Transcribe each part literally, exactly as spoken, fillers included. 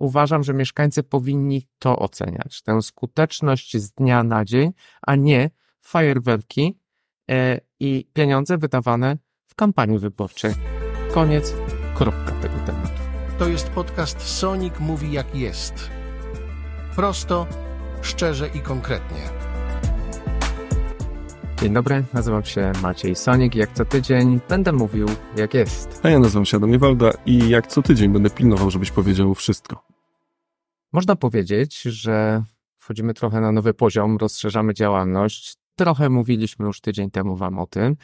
uważam, że mieszkańcy powinni to oceniać, tę skuteczność z dnia na dzień, a nie fajerwerki i pieniądze wydawane w kampanii wyborczej. Koniec, kropka tego tematu. To jest podcast Sonik Mówi Jak Jest. Prosto, szczerze i konkretnie. Dzień dobry, nazywam się Maciej Sonik i jak co tydzień będę mówił jak jest. A ja nazywam się Adam Niewalda i jak co tydzień będę pilnował, żebyś powiedział wszystko. Można powiedzieć, że wchodzimy trochę na nowy poziom, rozszerzamy działalność. Trochę mówiliśmy już tydzień temu wam o tym,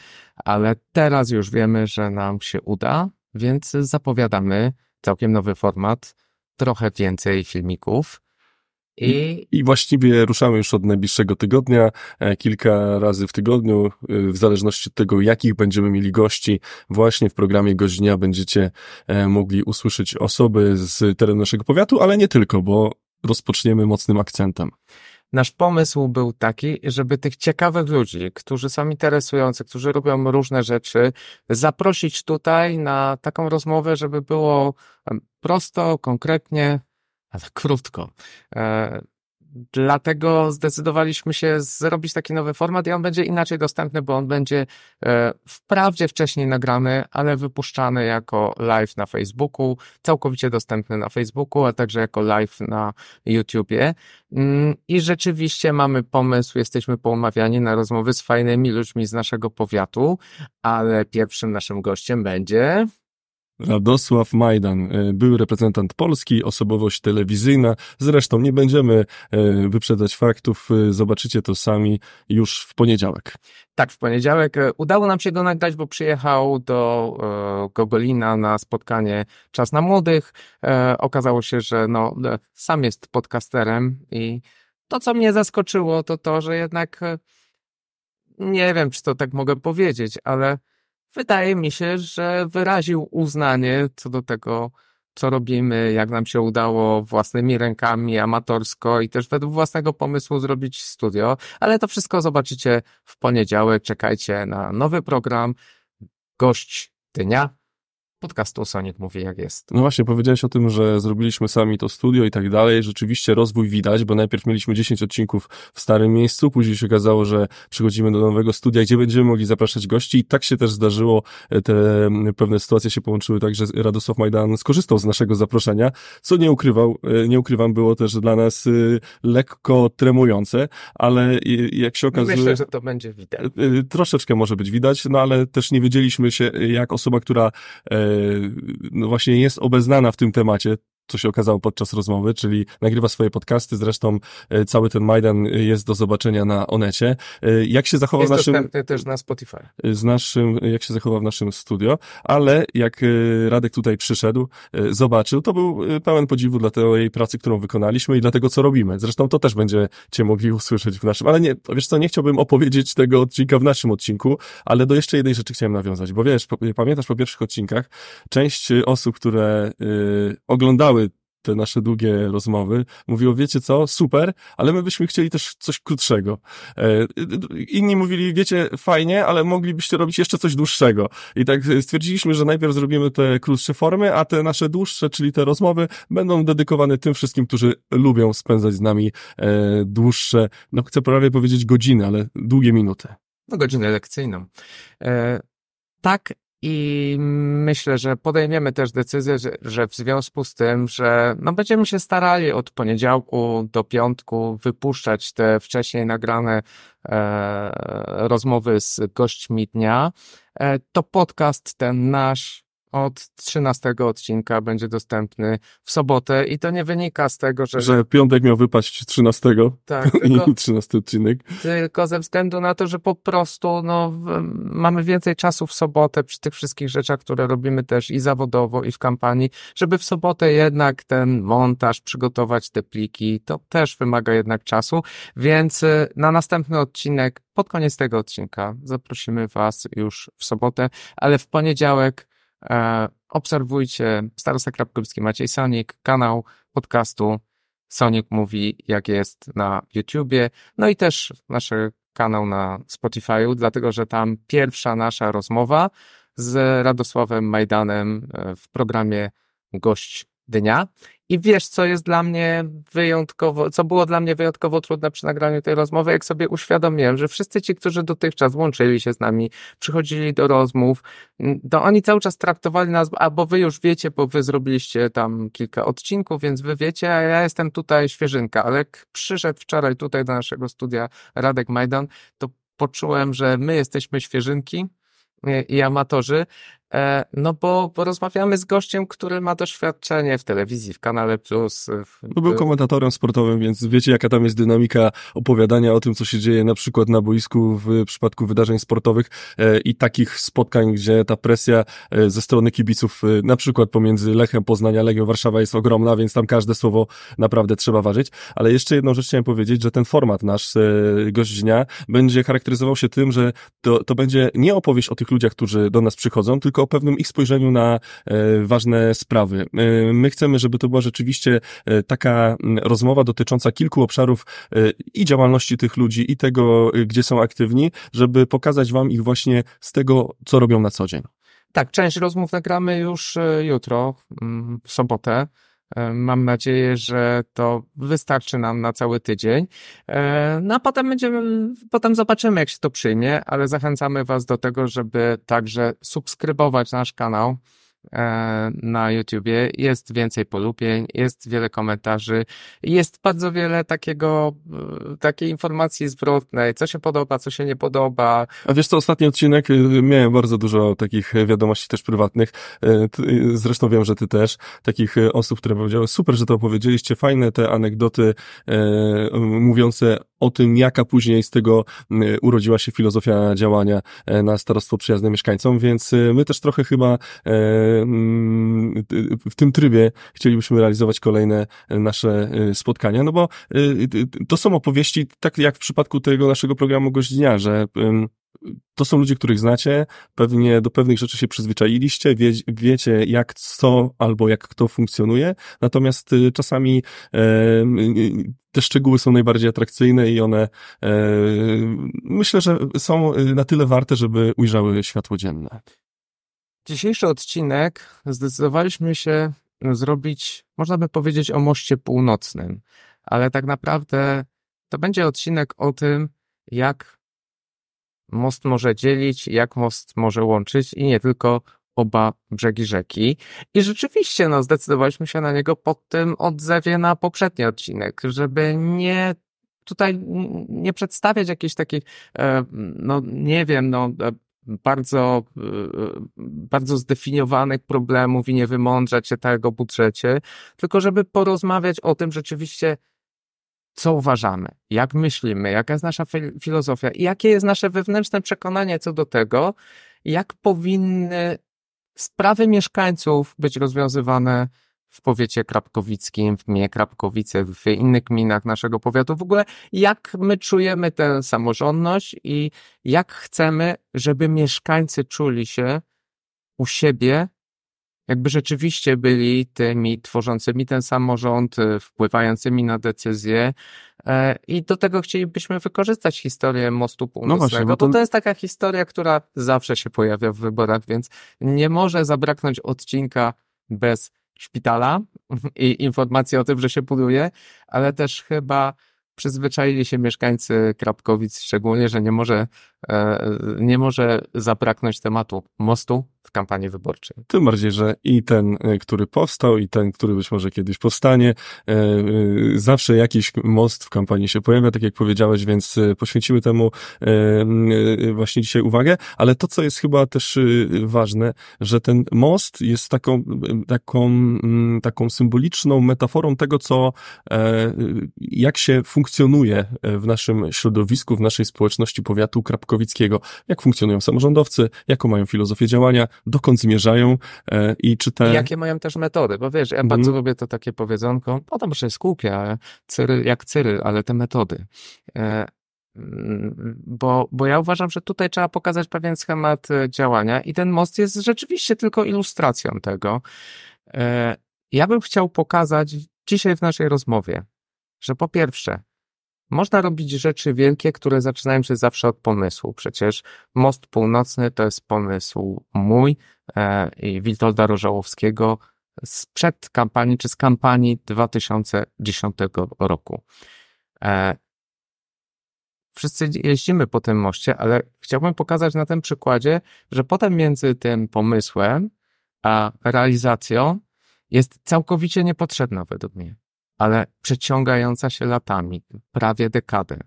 ale teraz już wiemy, że nam się uda, więc zapowiadamy całkiem nowy format, trochę więcej filmików. I... I właściwie ruszamy już od najbliższego tygodnia, kilka razy w tygodniu, w zależności od tego, jakich będziemy mieli gości. Właśnie w programie Gość Dnia będziecie mogli usłyszeć osoby z terenu naszego powiatu, ale nie tylko, bo rozpoczniemy mocnym akcentem. Nasz pomysł był taki, żeby tych ciekawych ludzi, którzy są interesujący, którzy robią różne rzeczy, zaprosić tutaj na taką rozmowę, żeby było prosto, konkretnie, ale krótko. E, dlatego zdecydowaliśmy się zrobić taki nowy format i on będzie inaczej dostępny, bo on będzie e, wprawdzie wcześniej nagrany, ale wypuszczany jako live na Facebooku, całkowicie dostępny na Facebooku, a także jako live na YouTubie. Mm, I rzeczywiście mamy pomysł, jesteśmy poumawiani na rozmowy z fajnymi ludźmi z naszego powiatu, ale pierwszym naszym gościem będzie... Radosław Majdan, były reprezentant Polski, osobowość telewizyjna. Zresztą nie będziemy wyprzedzać faktów, zobaczycie to sami już w poniedziałek. Tak, w poniedziałek. Udało nam się go nagrać, bo przyjechał do Gogolina na spotkanie Czas na Młodych. Okazało się, że no, sam jest podcasterem i to, co mnie zaskoczyło, to to, że jednak nie wiem, czy to tak mogę powiedzieć, ale wydaje mi się, że wyraził uznanie co do tego, co robimy, jak nam się udało własnymi rękami, amatorsko i też według własnego pomysłu zrobić studio, ale to wszystko zobaczycie w poniedziałek. Czekajcie na nowy program Gość Dnia. Podcastu Sonik Mówi Jak Jest. No właśnie, powiedziałeś o tym, że zrobiliśmy sami to studio i tak dalej. Rzeczywiście rozwój widać, bo najpierw mieliśmy dziesięć odcinków w starym miejscu, później się okazało, że przychodzimy do nowego studia, gdzie będziemy mogli zapraszać gości i tak się też zdarzyło. Te pewne sytuacje się połączyły tak, że Radosław Majdan skorzystał z naszego zaproszenia, co nie ukrywał, nie ukrywam, było też dla nas lekko tremujące, ale jak się okazuje... Myślę, że to będzie widać. Troszeczkę może być widać, no ale też nie wiedzieliśmy się, jak osoba, która... no właśnie jest obeznana w tym temacie, co się okazało podczas rozmowy, czyli nagrywa swoje podcasty, zresztą cały ten Majdan jest do zobaczenia na Onecie. Jak się zachowa jest w naszym... Jest dostępny też na Spotify. Z naszym, jak się zachowa w naszym studio, ale jak Radek tutaj przyszedł, zobaczył, to był pełen podziwu dla tej pracy, którą wykonaliśmy i dla tego, co robimy. Zresztą to też będziecie mogli usłyszeć w naszym... Ale nie, wiesz co, nie chciałbym opowiedzieć tego odcinka w naszym odcinku, ale do jeszcze jednej rzeczy chciałem nawiązać, bo wiesz, pamiętasz po pierwszych odcinkach, część osób, które y, oglądały te nasze długie rozmowy, mówiło, wiecie co, super, ale my byśmy chcieli też coś krótszego. Inni mówili, wiecie, fajnie, ale moglibyście robić jeszcze coś dłuższego. I tak stwierdziliśmy, że najpierw zrobimy te krótsze formy, a te nasze dłuższe, czyli te rozmowy, będą dedykowane tym wszystkim, którzy lubią spędzać z nami dłuższe, no chcę prawie powiedzieć godziny, ale długie minuty. No godzinę lekcyjną. E, tak, i myślę, że podejmiemy też decyzję, że, że w związku z tym, że no będziemy się starali od poniedziałku do piątku wypuszczać te wcześniej nagrane e, rozmowy z gośćmi dnia, e, to podcast ten nasz od trzynastego odcinka będzie dostępny w sobotę i to nie wynika z tego, że... Że piątek miał wypaść trzynastego, tak, tylko, i trzynasty odcinek. Tylko ze względu na to, że po prostu no, mamy więcej czasu w sobotę przy tych wszystkich rzeczach, które robimy też i zawodowo, i w kampanii, żeby w sobotę jednak ten montaż, przygotować te pliki, to też wymaga jednak czasu, więc na następny odcinek, pod koniec tego odcinka zaprosimy was już w sobotę, ale w poniedziałek obserwujcie Starosta Krapkowicki, Maciej Sonik, kanał podcastu Sonik Mówi Jak Jest na YouTubie, no i też nasz kanał na Spotify'u, dlatego że tam pierwsza nasza rozmowa z Radosławem Majdanem w programie Gość Dnia I wiesz, co jest dla mnie wyjątkowo, co było dla mnie wyjątkowo trudne przy nagraniu tej rozmowy, jak sobie uświadomiłem, że wszyscy ci, którzy dotychczas łączyli się z nami, przychodzili do rozmów, to oni cały czas traktowali nas, a bo wy już wiecie, bo wy zrobiliście tam kilka odcinków, więc wy wiecie, a ja jestem tutaj świeżynka. Ale jak przyszedł wczoraj tutaj do naszego studia Radek Majdan, to poczułem, że my jesteśmy świeżynki i amatorzy, no bo, bo rozmawiamy z gościem, który ma doświadczenie w telewizji, w Kanale Plus. W... Był komentatorem sportowym, więc wiecie, jaka tam jest dynamika opowiadania o tym, co się dzieje na przykład na boisku w przypadku wydarzeń sportowych i takich spotkań, gdzie ta presja ze strony kibiców, na przykład pomiędzy Lechem Poznań a Legią Warszawa jest ogromna, więc tam każde słowo naprawdę trzeba ważyć. Ale jeszcze jedną rzecz chciałem powiedzieć, że ten format nasz, Gość Dnia, będzie charakteryzował się tym, że to, to będzie nie opowieść o tych ludziach, którzy do nas przychodzą, tylko o pewnym ich spojrzeniu na e, ważne sprawy. E, my chcemy, żeby to była rzeczywiście e, taka rozmowa dotycząca kilku obszarów e, i działalności tych ludzi, i tego, e, gdzie są aktywni, żeby pokazać wam ich właśnie z tego, co robią na co dzień. Tak, część rozmów nagramy już e, jutro, w sobotę. Mam nadzieję, że to wystarczy nam na cały tydzień. No a potem będziemy, potem zobaczymy, jak się to przyjmie, ale zachęcamy was do tego, żeby także subskrybować nasz kanał na YouTubie. Jest więcej polubień, jest wiele komentarzy, jest bardzo wiele takiego, takiej informacji zwrotnej, co się podoba, co się nie podoba. A wiesz co, ostatni odcinek miałem bardzo dużo takich wiadomości też prywatnych, zresztą wiem, że ty też, takich osób, które powiedziały, super, że to opowiedzieliście, fajne te anegdoty e, mówiące o tym, jaka później z tego urodziła się filozofia działania na starostwo przyjazne mieszkańcom, więc my też trochę chyba e, w tym trybie chcielibyśmy realizować kolejne nasze spotkania, no bo to są opowieści, tak jak w przypadku tego naszego programu Gość Dnia, że to są ludzie, których znacie, pewnie do pewnych rzeczy się przyzwyczailiście, wie, wiecie jak co albo jak kto funkcjonuje, natomiast czasami e, te szczegóły są najbardziej atrakcyjne i one e, myślę, że są na tyle warte, żeby ujrzały światło dzienne. Dzisiejszy odcinek zdecydowaliśmy się zrobić, można by powiedzieć, o Moście Północnym, ale tak naprawdę to będzie odcinek o tym, jak most może dzielić, jak most może łączyć i nie tylko oba brzegi rzeki. I rzeczywiście no, zdecydowaliśmy się na niego po tym odzewie na poprzedni odcinek, żeby nie tutaj nie przedstawiać jakichś takich, no nie wiem, no bardzo, bardzo zdefiniowanych problemów i nie wymądrzać się tego budżecie, tylko żeby porozmawiać o tym rzeczywiście, co uważamy, jak myślimy, jaka jest nasza filozofia i jakie jest nasze wewnętrzne przekonanie co do tego, jak powinny sprawy mieszkańców być rozwiązywane w powiecie krapkowickim, w gminie Krapkowice, w innych gminach naszego powiatu. W ogóle jak my czujemy tę samorządność i jak chcemy, żeby mieszkańcy czuli się u siebie, jakby rzeczywiście byli tymi tworzącymi ten samorząd, wpływającymi na decyzje i do tego chcielibyśmy wykorzystać historię Mostu Północnego, no właśnie, bo to... bo to jest taka historia, która zawsze się pojawia w wyborach, więc nie może zabraknąć odcinka bez szpitala i informacji o tym, że się buduje, ale też chyba przyzwyczaili się mieszkańcy Krapkowic szczególnie, że nie może, nie może zabraknąć tematu mostu w kampanii wyborczej. Tym bardziej, że i ten, który powstał, i ten, który być może kiedyś powstanie, zawsze jakiś most w kampanii się pojawia, tak jak powiedziałeś, więc poświęcimy temu właśnie dzisiaj uwagę, ale to, co jest chyba też ważne, że ten most jest taką, taką, taką symboliczną metaforą tego, co, jak się funkcjonuje w naszym środowisku, w naszej społeczności powiatu krapkowickiego, jak funkcjonują samorządowcy, jaką mają filozofię działania, dokąd zmierzają e, i czy te... I jakie mają też metody, bo wiesz, ja mm. bardzo lubię to takie powiedzonko, no tam się skupia, Cyryl, jak Cyryl, ale te metody. E, bo, bo ja uważam, że tutaj trzeba pokazać pewien schemat działania i ten most jest rzeczywiście tylko ilustracją tego. E, ja bym chciał pokazać dzisiaj w naszej rozmowie, że po pierwsze, można robić rzeczy wielkie, które zaczynają się zawsze od pomysłu. Przecież Most Północny to jest pomysł mój e, i Witolda Rożałowskiego sprzed kampanii, czy z kampanii dwa tysiące dziesiątego roku. E, wszyscy jeździmy po tym moście, ale chciałbym pokazać na tym przykładzie, że potem między tym pomysłem a realizacją jest całkowicie niepotrzebna według mnie, ale przeciągająca się latami, prawie dekadę.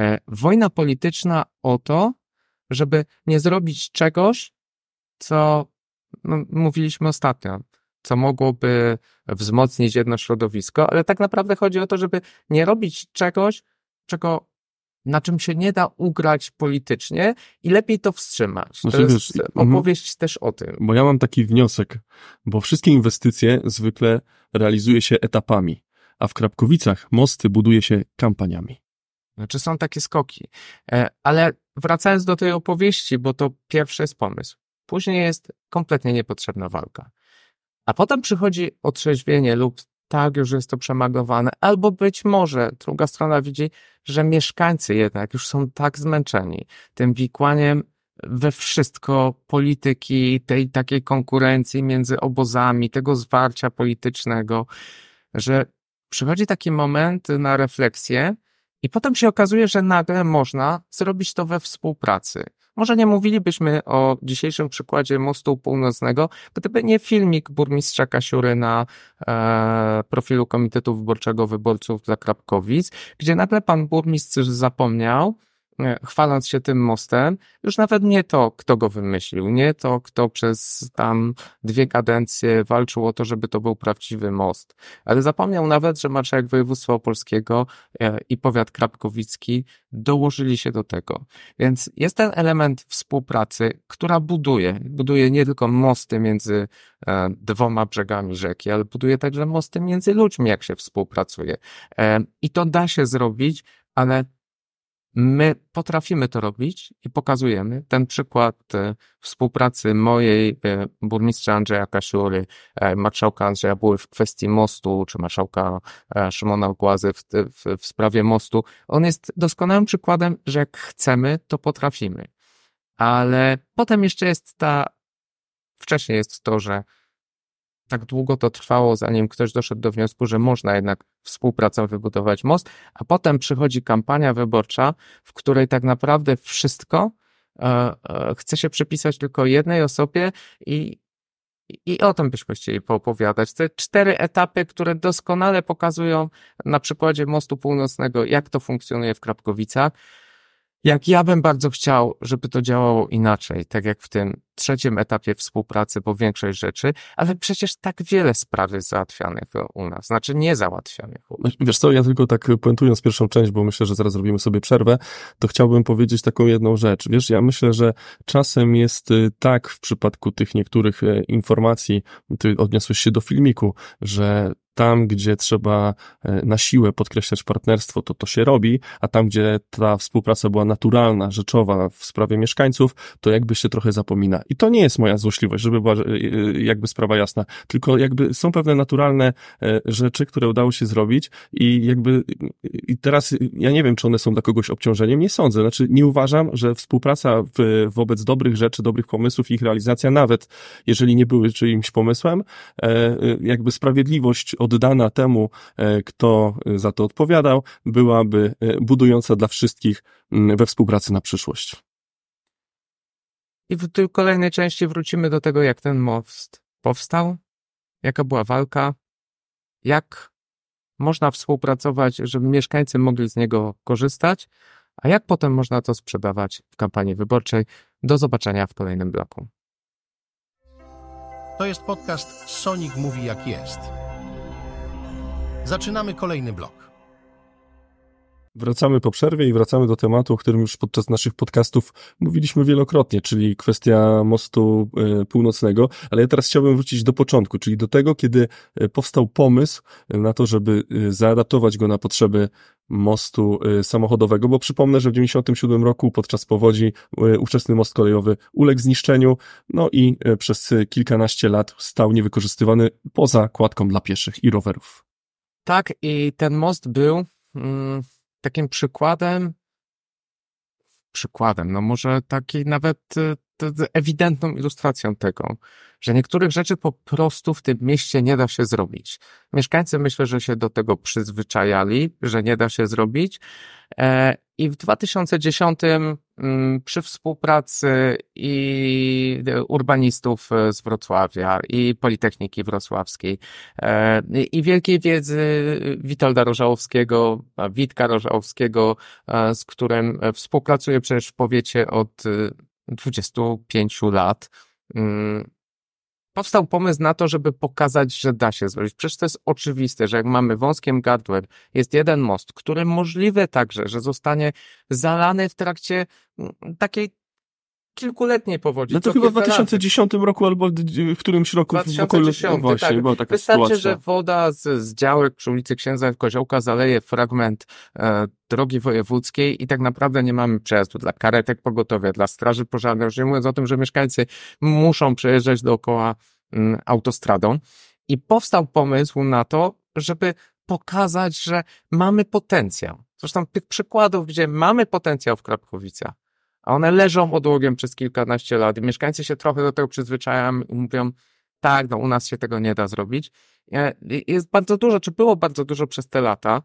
E, wojna polityczna o to, żeby nie zrobić czegoś, co no, mówiliśmy ostatnio, co mogłoby wzmocnić jedno środowisko, ale tak naprawdę chodzi o to, żeby nie robić czegoś, czego, na czym się nie da ugrać politycznie i lepiej to wstrzymać. To znaczy, jest wiesz, opowieść mm, też o tym. Bo ja mam taki wniosek, bo wszystkie inwestycje zwykle realizuje się etapami, a w Krapkowicach mosty buduje się kampaniami. Znaczy są takie skoki, ale wracając do tej opowieści, bo to pierwszy jest pomysł. Później jest kompletnie niepotrzebna walka. A potem przychodzi otrzeźwienie lub tak, już jest to przemaglowane, albo być może druga strona widzi, że mieszkańcy jednak już są tak zmęczeni tym wikłaniem we wszystko polityki, tej takiej konkurencji między obozami, tego zwarcia politycznego, że przychodzi taki moment na refleksję i potem się okazuje, że nagle można zrobić to we współpracy. Może nie mówilibyśmy o dzisiejszym przykładzie Mostu Północnego, gdyby nie filmik burmistrza Kasiury na e, profilu Komitetu Wyborczego Wyborców dla Krapkowic, gdzie nagle pan burmistrz zapomniał, e, chwaląc się tym mostem, już nawet nie to, kto go wymyślił, nie to, kto przez tam dwie kadencje walczył o to, żeby to był prawdziwy most, ale zapomniał nawet, że marszałek województwa opolskiego e, i powiat krapkowicki dołożyli się do tego. Więc jest ten element współpracy, która buduje, buduje nie tylko mosty między e, dwoma brzegami rzeki, ale buduje także mosty między ludźmi, jak się współpracuje. E, I to da się zrobić, ale my potrafimy to robić i pokazujemy. Ten przykład e, współpracy mojej, e, burmistrza Andrzeja Kasiury, e, marszałka Andrzeja Buły w kwestii mostu, czy marszałka e, Szymona Głazy w, w, w sprawie mostu, on jest doskonałym przykładem, że jak chcemy, to potrafimy. Ale potem jeszcze jest ta, wcześniej jest to, że tak długo to trwało, zanim ktoś doszedł do wniosku, że można jednak współpracą wybudować most, a potem przychodzi kampania wyborcza, w której tak naprawdę wszystko e, e, chce się przypisać tylko jednej osobie i, i o tym byśmy chcieli poopowiadać. Te cztery etapy, które doskonale pokazują na przykładzie Mostu Północnego, jak to funkcjonuje w Krapkowicach. Jak ja bym bardzo chciał, żeby to działało inaczej, tak jak w tym trzecim etapie współpracy, bo większość rzeczy, ale przecież tak wiele spraw jest załatwianych u nas, znaczy nie załatwianych u nas. Wiesz co, ja tylko tak puentując pierwszą część, bo myślę, że zaraz robimy sobie przerwę, to chciałbym powiedzieć taką jedną rzecz. Wiesz, ja myślę, że czasem jest tak w przypadku tych niektórych informacji, ty odniosłeś się do filmiku, że tam, gdzie trzeba na siłę podkreślać partnerstwo, to to się robi, a tam, gdzie ta współpraca była naturalna, rzeczowa w sprawie mieszkańców, to jakby się trochę zapomina. I to nie jest moja złośliwość, żeby była jakby sprawa jasna, tylko jakby są pewne naturalne rzeczy, które udało się zrobić i jakby i teraz ja nie wiem, czy one są dla kogoś obciążeniem, nie sądzę, znaczy nie uważam, że współpraca w, wobec dobrych rzeczy, dobrych pomysłów i ich realizacja, nawet jeżeli nie były czyimś pomysłem, jakby sprawiedliwość oddana temu, kto za to odpowiadał, byłaby budująca dla wszystkich we współpracy na przyszłość. I w tej kolejnej części wrócimy do tego, jak ten most powstał, jaka była walka, jak można współpracować, żeby mieszkańcy mogli z niego korzystać, a jak potem można to sprzedawać w kampanii wyborczej. Do zobaczenia w kolejnym bloku. To jest podcast Sonik Mówi Jak Jest. Zaczynamy kolejny blok. Wracamy po przerwie i wracamy do tematu, o którym już podczas naszych podcastów mówiliśmy wielokrotnie, czyli kwestia Mostu Północnego, ale ja teraz chciałbym wrócić do początku, czyli do tego, kiedy powstał pomysł na to, żeby zaadaptować go na potrzeby mostu samochodowego, bo przypomnę, że w dziewięćdziesiątym siódmym roku podczas powodzi ówczesny most kolejowy uległ zniszczeniu, no i przez kilkanaście lat stał niewykorzystywany poza kładką dla pieszych i rowerów. Tak, i ten most był mm, takim przykładem przykładem, no może takiej nawet ewidentną ilustracją tego, że niektórych rzeczy po prostu w tym mieście nie da się zrobić. Mieszkańcy myślę, że się do tego przyzwyczajali, że nie da się zrobić. I w dwa tysiące dziesiątym przy współpracy i urbanistów z Wrocławia i Politechniki Wrocławskiej i wielkiej wiedzy Witolda Rożałowskiego, Witka Rożałowskiego, z którym współpracuję przecież w powiecie od dwudziestu pięciu lat, powstał pomysł na to, żeby pokazać, że da się zrobić. Przecież to jest oczywiste, że jak mamy wąskim gardłem, jest jeden most, który możliwe także, że zostanie zalany w trakcie takiej kilkuletniej powodzi. No to chyba w dwa tysiące dziesiątym roku albo w którymś roku w około, właśnie, tak. Była taka Wystarczy, sytuacja. że woda z, z działek przy ulicy Księdza Koziołka zaleje fragment e, drogi wojewódzkiej i tak naprawdę nie mamy przejazdu dla karetek pogotowia, dla straży pożarnej, już nie mówiąc o tym, że mieszkańcy muszą przejeżdżać dookoła m, autostradą. I powstał pomysł na to, żeby pokazać, że mamy potencjał. Zresztą tych przykładów, gdzie mamy potencjał w Krapkowicach, a one leżą odłogiem przez kilkanaście lat i mieszkańcy się trochę do tego przyzwyczajają i mówią, tak, no u nas się tego nie da zrobić. Jest bardzo dużo, czy było bardzo dużo przez te lata,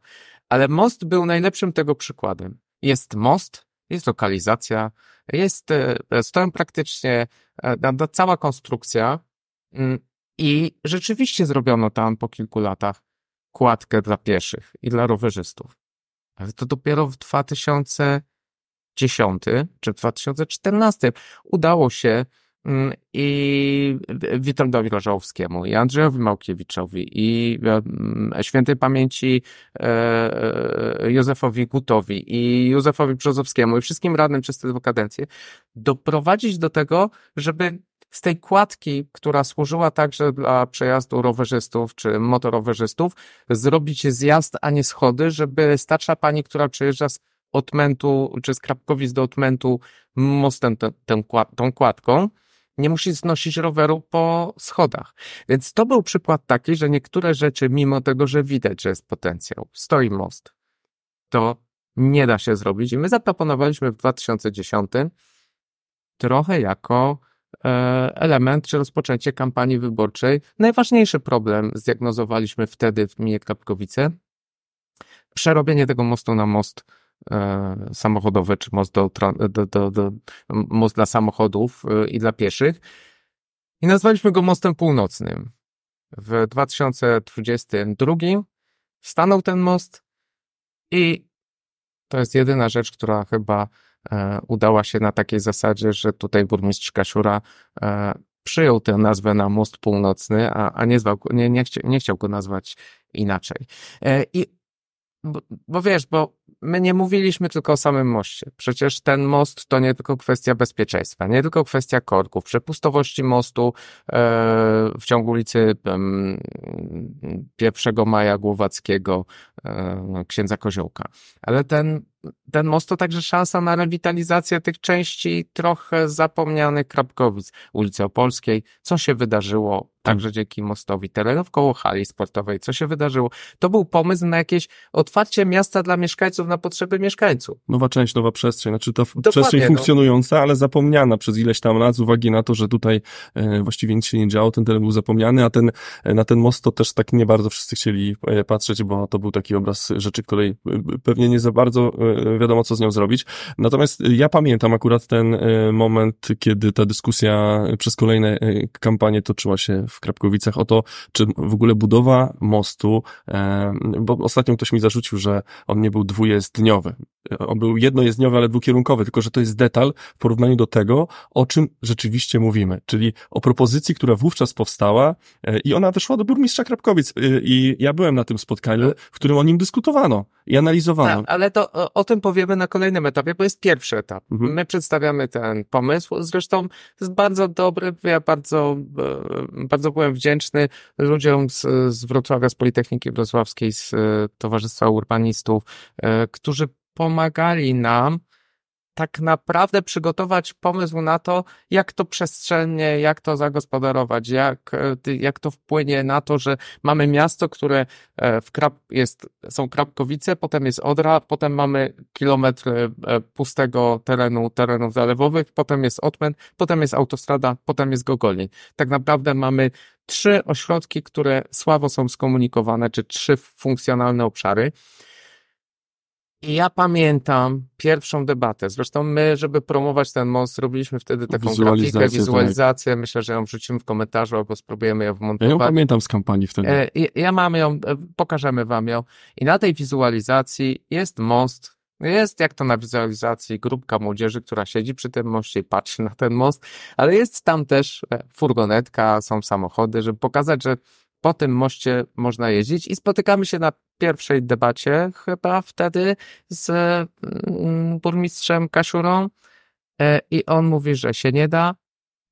ale most był najlepszym tego przykładem. Jest most, jest lokalizacja, jest, stoją praktycznie cała konstrukcja i rzeczywiście zrobiono tam po kilku latach kładkę dla pieszych i dla rowerzystów. Ale to dopiero w dwa tysiące dziesiątym czy w dwa tysiące czternastym udało się i Witoldowi Rożałowskiemu, i Andrzejowi Małkiewiczowi, i świętej pamięci Józefowi Gutowi, i Józefowi Brzozowskiemu, i wszystkim radnym przez te dwie kadencje doprowadzić do tego, żeby z tej kładki, która służyła także dla przejazdu rowerzystów czy motorowerzystów, zrobić zjazd, a nie schody, żeby starsza pani, która przejeżdża z Otmentu, czy z Krapkowic do Otmentu mostem, te, te, tą kładką, nie musi znosić roweru po schodach. Więc to był przykład taki, że niektóre rzeczy, mimo tego, że widać, że jest potencjał, stoi most, to nie da się zrobić. I my zaproponowaliśmy w dwa tysiące dziesiątym trochę jako element, czy rozpoczęcie kampanii wyborczej. Najważniejszy problem zdiagnozowaliśmy wtedy w gminie Krapkowice. Przerobienie tego mostu na most samochodowy, czy most, do, do, do, do, most dla samochodów i dla pieszych. I nazwaliśmy go Mostem Północnym. W dwa tysiące dwudziestym drugim stanął ten most i to jest jedyna rzecz, która chyba udała się na takiej zasadzie, że tutaj burmistrz Kasiura przyjął tę nazwę na Most Północny, a, a nie, zwał, nie, nie, chci, nie chciał go nazwać inaczej. I Bo, bo wiesz, bo my nie mówiliśmy tylko o samym moście. Przecież ten most to nie tylko kwestia bezpieczeństwa, nie tylko kwestia korków, przepustowości mostu e, w ciągu ulicy pierwszego maja Głowackiego, e, Księdza Koziołka. Ale ten, ten most to także szansa na rewitalizację tych części trochę zapomnianych Krapkowic, ulicy Opolskiej, co się wydarzyło, także dzięki mostowi, terenów koło hali sportowej, co się wydarzyło. To był pomysł na jakieś otwarcie miasta dla mieszkańców na potrzeby mieszkańców. Nowa część, nowa przestrzeń, znaczy ta Dokładnie, przestrzeń funkcjonująca, no. ale zapomniana przez ileś tam lat z uwagi na to, że tutaj e, właściwie nic się nie działo, ten teren był zapomniany, a ten e, na ten most to też tak nie bardzo wszyscy chcieli e, patrzeć, bo to był taki obraz rzeczy, której pewnie nie za bardzo e, wiadomo, co z nią zrobić. Natomiast ja pamiętam akurat ten e, moment, kiedy ta dyskusja przez kolejne e, kampanie toczyła się w Krapkowicach o to, czy w ogóle budowa mostu, bo ostatnio ktoś mi zarzucił, że on nie był dwujezdniowy. On był jednojezdniowy, ale dwukierunkowy, tylko że to jest detal w porównaniu do tego, o czym rzeczywiście mówimy, czyli o propozycji, która wówczas powstała i ona wyszła do burmistrza Krapkowic i ja byłem na tym spotkaniu, w którym o nim dyskutowano i analizowano. Tak, ale to o, o tym powiemy na kolejnym etapie, bo jest pierwszy etap. Mhm. My przedstawiamy ten pomysł, zresztą jest bardzo dobry, ja bardzo bardzo byłem wdzięczny ludziom z, z Wrocławia, z Politechniki Wrocławskiej, z Towarzystwa Urbanistów, e, którzy pomagali nam tak naprawdę przygotować pomysł na to, jak to przestrzennie, jak to zagospodarować, jak, jak to wpłynie na to, że mamy miasto, które w Krap jest, są Krapkowice, potem jest Odra, potem mamy kilometr pustego terenu, terenów zalewowych, potem jest Otmen, potem jest autostrada, potem jest Gogolin. Tak naprawdę mamy trzy ośrodki, które słabo są skomunikowane, czy trzy funkcjonalne obszary. I ja pamiętam pierwszą debatę. Zresztą my, żeby promować ten most, robiliśmy wtedy taką grafikę, wizualizację. Tak. Myślę, że ją wrzucimy w komentarzu albo spróbujemy ją wmontować. Ja ją pamiętam z kampanii wtedy. Ja mam ją, pokażemy wam ją. I na tej wizualizacji jest most. Jest, jak to na wizualizacji, grupka młodzieży, która siedzi przy tym moście i patrzy na ten most, ale jest tam też furgonetka, są samochody, żeby pokazać, że po tym moście można jeździć i spotykamy się na pierwszej debacie chyba wtedy z burmistrzem Kasiurą i on mówi, że się nie da,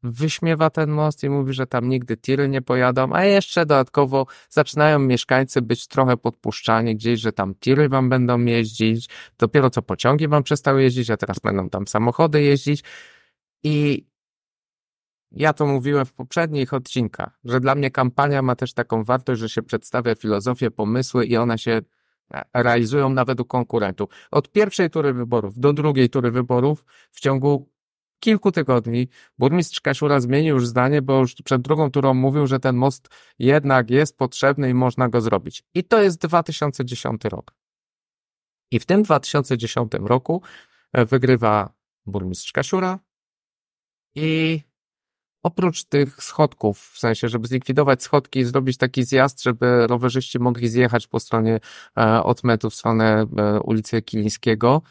wyśmiewa ten most i mówi, że tam nigdy tiry nie pojadą, a jeszcze dodatkowo zaczynają mieszkańcy być trochę podpuszczani gdzieś, że tam tiry wam będą jeździć, dopiero co pociągi wam przestały jeździć, a teraz będą tam samochody jeździć i ja to mówiłem w poprzednich odcinkach, że dla mnie kampania ma też taką wartość, że się przedstawia filozofię, pomysły i one się realizują nawet u konkurentów. Od pierwszej tury wyborów do drugiej tury wyborów w ciągu kilku tygodni burmistrz Kasiura zmienił już zdanie, bo już przed drugą turą mówił, że ten most jednak jest potrzebny i można go zrobić. I to jest dwa tysiące dziesiąty rok. I w tym dwa tysiące dziesiątym roku wygrywa burmistrz Kasiura i oprócz tych schodków, w sensie, żeby zlikwidować schodki i zrobić taki zjazd, żeby rowerzyści mogli zjechać po stronie e, Otmetu w stronę e, ulicy Kilińskiego,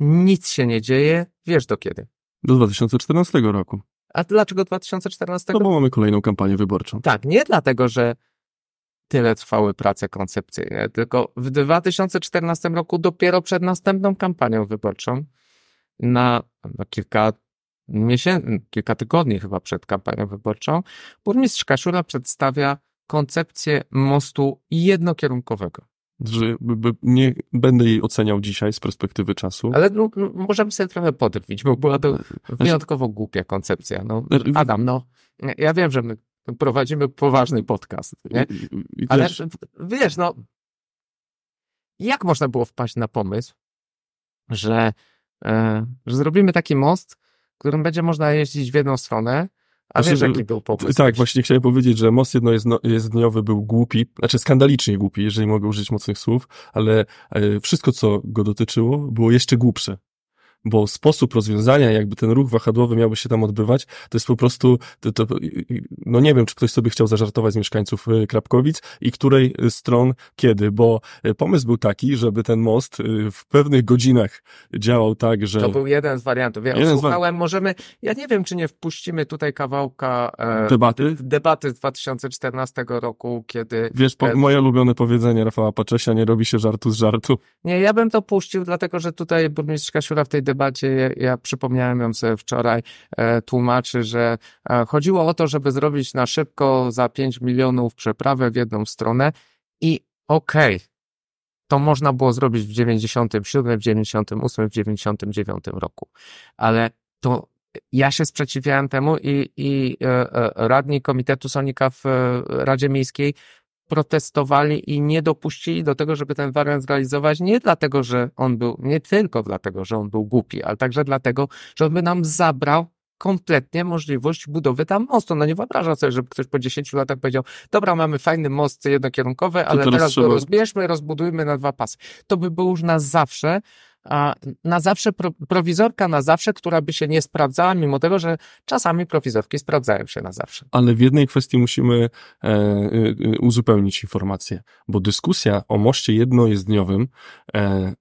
nic się nie dzieje. Wiesz do kiedy? Do dwa tysiące czternastego roku. A dlaczego dwa tysiące czternastego? No bo mamy kolejną kampanię wyborczą. Tak, nie dlatego, że tyle trwały prace koncepcyjne, tylko w dwa tysiące czternastym roku dopiero przed następną kampanią wyborczą na, na kilka Miesię- kilka tygodni chyba przed kampanią wyborczą, burmistrz Kasiura przedstawia koncepcję mostu jednokierunkowego. Że nie będę jej oceniał dzisiaj z perspektywy czasu. Ale no, możemy sobie trochę podrwić, bo była to wyjątkowo głupia koncepcja. No, Adam, no, ja wiem, że my prowadzimy poważny podcast, nie? Ale wiesz, no, jak można było wpaść na pomysł, że, e, że zrobimy taki most, którym będzie można jeździć w jedną stronę, a znaczy, wiesz, jaki był pomysł. Tak, właśnie chciałem powiedzieć, że most jednojezdniowy był głupi, znaczy skandalicznie głupi, jeżeli mogę użyć mocnych słów, ale wszystko, co go dotyczyło, było jeszcze głupsze, bo sposób rozwiązania, jakby ten ruch wahadłowy miałby się tam odbywać, to jest po prostu, to, to, no nie wiem, czy ktoś sobie chciał zażartować z mieszkańców Krapkowic i której stron kiedy, bo pomysł był taki, żeby ten most w pewnych godzinach działał tak, że... To był jeden z wariantów. Ja jeden słuchałem, z... możemy, ja nie wiem, czy nie wpuścimy tutaj kawałka e, debaty debaty z dwa tysiące czternastego roku, kiedy... Wiesz, po, moje ulubione powiedzenie Rafała Paczesia, nie robi się żartu z żartu. Nie, ja bym to puścił, dlatego, że tutaj burmistrz Kasiura w tej debacie, ja przypomniałem ją sobie wczoraj, e, tłumaczy, że e, chodziło o to, żeby zrobić na szybko za pięć milionów przeprawę w jedną stronę i okej, okay, to można było zrobić w dziewięćdziesiątym siódmym, w dziewięćdziesiątym ósmym, w dziewięćdziesiątym dziewiątym roku, ale to ja się sprzeciwiałem temu i, i e, e, radni Komitetu Sonika w e, Radzie Miejskiej protestowali i nie dopuścili do tego, żeby ten wariant zrealizować, nie dlatego, że on był, nie tylko dlatego, że on był głupi, ale także dlatego, że on by nam zabrał kompletnie możliwość budowy tam mostu. No nie wyobrażam sobie, żeby ktoś po dziesięciu latach powiedział, dobra, mamy fajny most jednokierunkowy, ale teraz, teraz go rozbierzmy, rozbudujmy na dwa pasy. To by było już na zawsze, a na zawsze pro, prowizorka na zawsze, która by się nie sprawdzała, mimo tego, że czasami prowizorki sprawdzają się na zawsze. Ale w jednej kwestii musimy e, e, uzupełnić informację, bo dyskusja o moście jednojezdniowym e,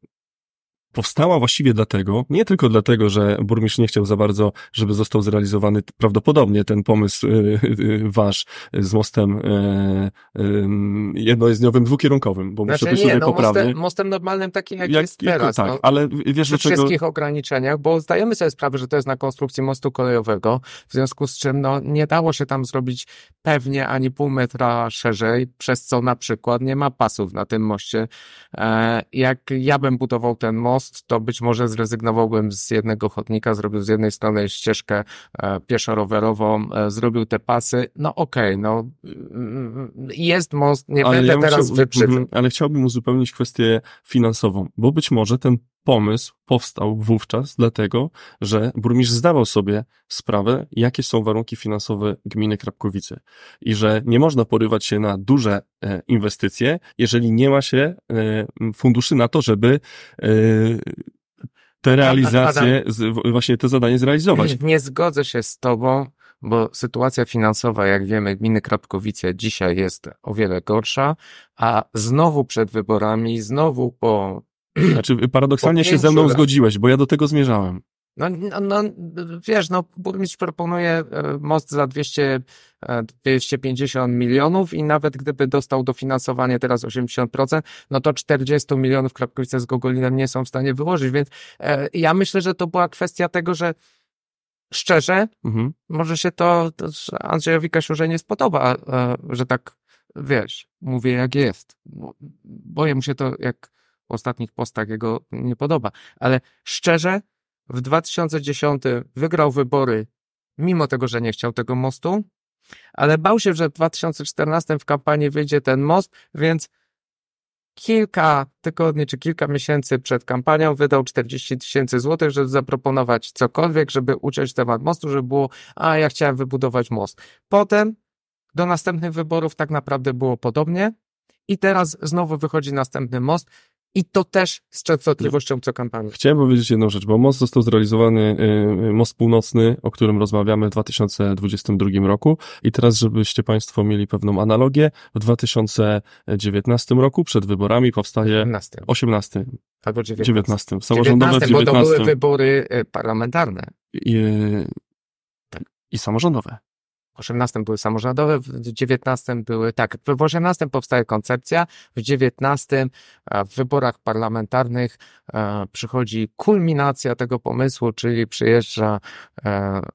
powstała właściwie dlatego, nie tylko dlatego, że burmistrz nie chciał za bardzo, żeby został zrealizowany prawdopodobnie ten pomysł y, y, wasz z mostem y, y, jednojezdniowym, dwukierunkowym, bo znaczy, muszę być nie, tutaj no, poprawny. Mostem, mostem normalnym takim, jak, jak jest teraz. Tak, no, ale wiesz, przy wszystkich ograniczeniach, bo zdajemy sobie sprawę, że to jest na konstrukcji mostu kolejowego, w związku z czym no, nie dało się tam zrobić pewnie ani pół metra szerzej, przez co na przykład nie ma pasów na tym moście. E, jak ja bym budował ten most, miast, to być może zrezygnowałbym z jednego chodnika, zrobił z jednej strony ścieżkę pieszo-rowerową, zrobił te pasy. No okej, okay, no jest most, nie ale będę ja teraz chciał, wyprzedzał. Ale chciałbym uzupełnić kwestię finansową, bo być może ten pomysł powstał wówczas dlatego, że burmistrz zdawał sobie sprawę, jakie są warunki finansowe gminy Krapkowice i że nie można porywać się na duże inwestycje, jeżeli nie ma się funduszy na to, żeby te realizacje, Adam, właśnie te zadanie zrealizować. Nie zgodzę się z tobą, bo sytuacja finansowa, jak wiemy, gminy Krapkowice dzisiaj jest o wiele gorsza, a znowu przed wyborami, znowu po... Znaczy, paradoksalnie się ze mną zgodziłeś, bo ja do tego zmierzałem. No, no, no wiesz, no, burmistrz proponuje most za dwieście pięćdziesiąt milionów i nawet gdyby dostał dofinansowanie teraz osiemdziesiąt procent, no to czterdzieści milionów Krapkowice z Gogolinem nie są w stanie wyłożyć, więc e, ja myślę, że to była kwestia tego, że szczerze, mhm. może się to, to Andrzejowi Kasiurze nie spodoba, e, że tak, wiesz, mówię jak jest. Bo, boję mu się to, jak w ostatnich postach jego nie podoba. Ale szczerze, w dwa tysiące dziesiątym wygrał wybory, mimo tego, że nie chciał tego mostu, ale bał się, że w dwa tysiące czternastym w kampanii wyjdzie ten most, więc kilka tygodni czy kilka miesięcy przed kampanią wydał czterdzieści tysięcy złotych, żeby zaproponować cokolwiek, żeby uciąć temat mostu, żeby było, a ja chciałem wybudować most. Potem do następnych wyborów tak naprawdę było podobnie i teraz znowu wychodzi następny most. I to też z częstotliwością co kampanii. Chciałem powiedzieć jedną rzecz, bo most został zrealizowany, Most Północny, o którym rozmawiamy w dwa tysiące dwudziestym drugim roku i teraz, żebyście Państwo mieli pewną analogię, w dwa tysiące dziewiętnastym roku przed wyborami powstaje osiemnastym. osiemnastym. Albo dziewiętnastym. dziewiętnastym. Samorządowe dziewiętnastym, dziewiętnastym. Bo to były wybory parlamentarne. I, tak. I samorządowe. W osiemnastym były samorządowe, w dziewiętnastym były, tak, w osiemnastym powstaje koncepcja, w dziewiętnastym w wyborach parlamentarnych przychodzi kulminacja tego pomysłu, czyli przyjeżdża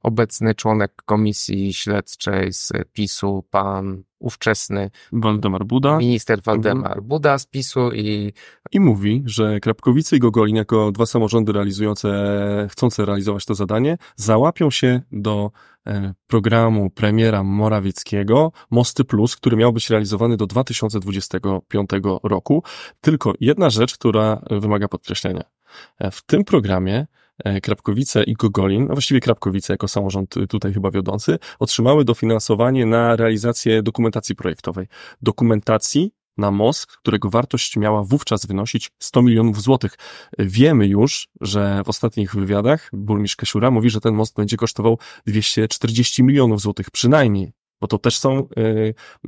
obecny członek komisji śledczej z PiS-u, pan ówczesny Waldemar Buda, minister Waldemar Buda z PiS-u i... I mówi, że Krapkowice i Gogolin jako dwa samorządy realizujące, chcące realizować to zadanie, załapią się do programu premiera Morawieckiego Mosty Plus, który miał być realizowany do dwa tysiące dwudziestego piątego roku. Tylko jedna rzecz, która wymaga podkreślenia. W tym programie Krapkowice i Gogolin, a właściwie Krapkowice jako samorząd tutaj chyba wiodący, otrzymały dofinansowanie na realizację dokumentacji projektowej. Dokumentacji na most, którego wartość miała wówczas wynosić sto milionów złotych. Wiemy już, że w ostatnich wywiadach burmistrz Kasiura mówi, że ten most będzie kosztował dwieście czterdzieści milionów złotych przynajmniej, bo to też są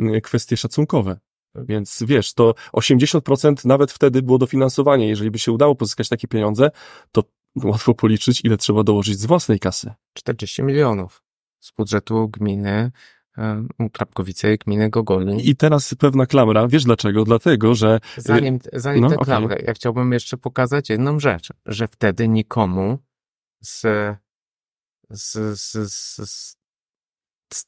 y, kwestie szacunkowe. Więc wiesz, to osiemdziesiąt procent nawet wtedy było dofinansowanie. Jeżeli by się udało pozyskać takie pieniądze, to łatwo policzyć, ile trzeba dołożyć z własnej kasy. czterdzieści milionów z budżetu gminy Krapkowice i gminy Gogolin. I teraz pewna klamra. Wiesz dlaczego? Dlatego, że... Zanim, zanim no, tę okay. klamrę, ja chciałbym jeszcze pokazać jedną rzecz, że wtedy nikomu z, z, z, z, z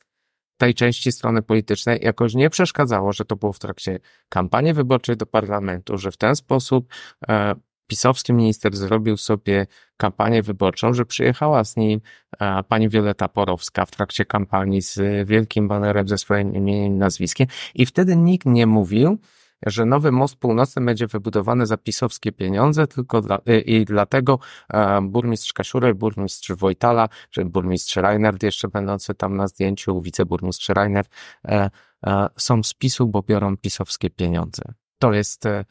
tej części strony politycznej jakoś nie przeszkadzało, że to było w trakcie kampanii wyborczej do parlamentu, że w ten sposób e, pisowski minister zrobił sobie kampanię wyborczą, że przyjechała z nim a, pani Wioleta Porowska w trakcie kampanii z wielkim banerem ze swoim imieniem i nazwiskiem i wtedy nikt nie mówił, że nowy most północny będzie wybudowany za pisowskie pieniądze tylko dla, i, i dlatego e, burmistrz Kasiura i burmistrz Wojtala, czy burmistrz Reinert jeszcze będący tam na zdjęciu, wiceburmistrz Reinert e, e, są z PiS-u, bo biorą pisowskie pieniądze. To jest e,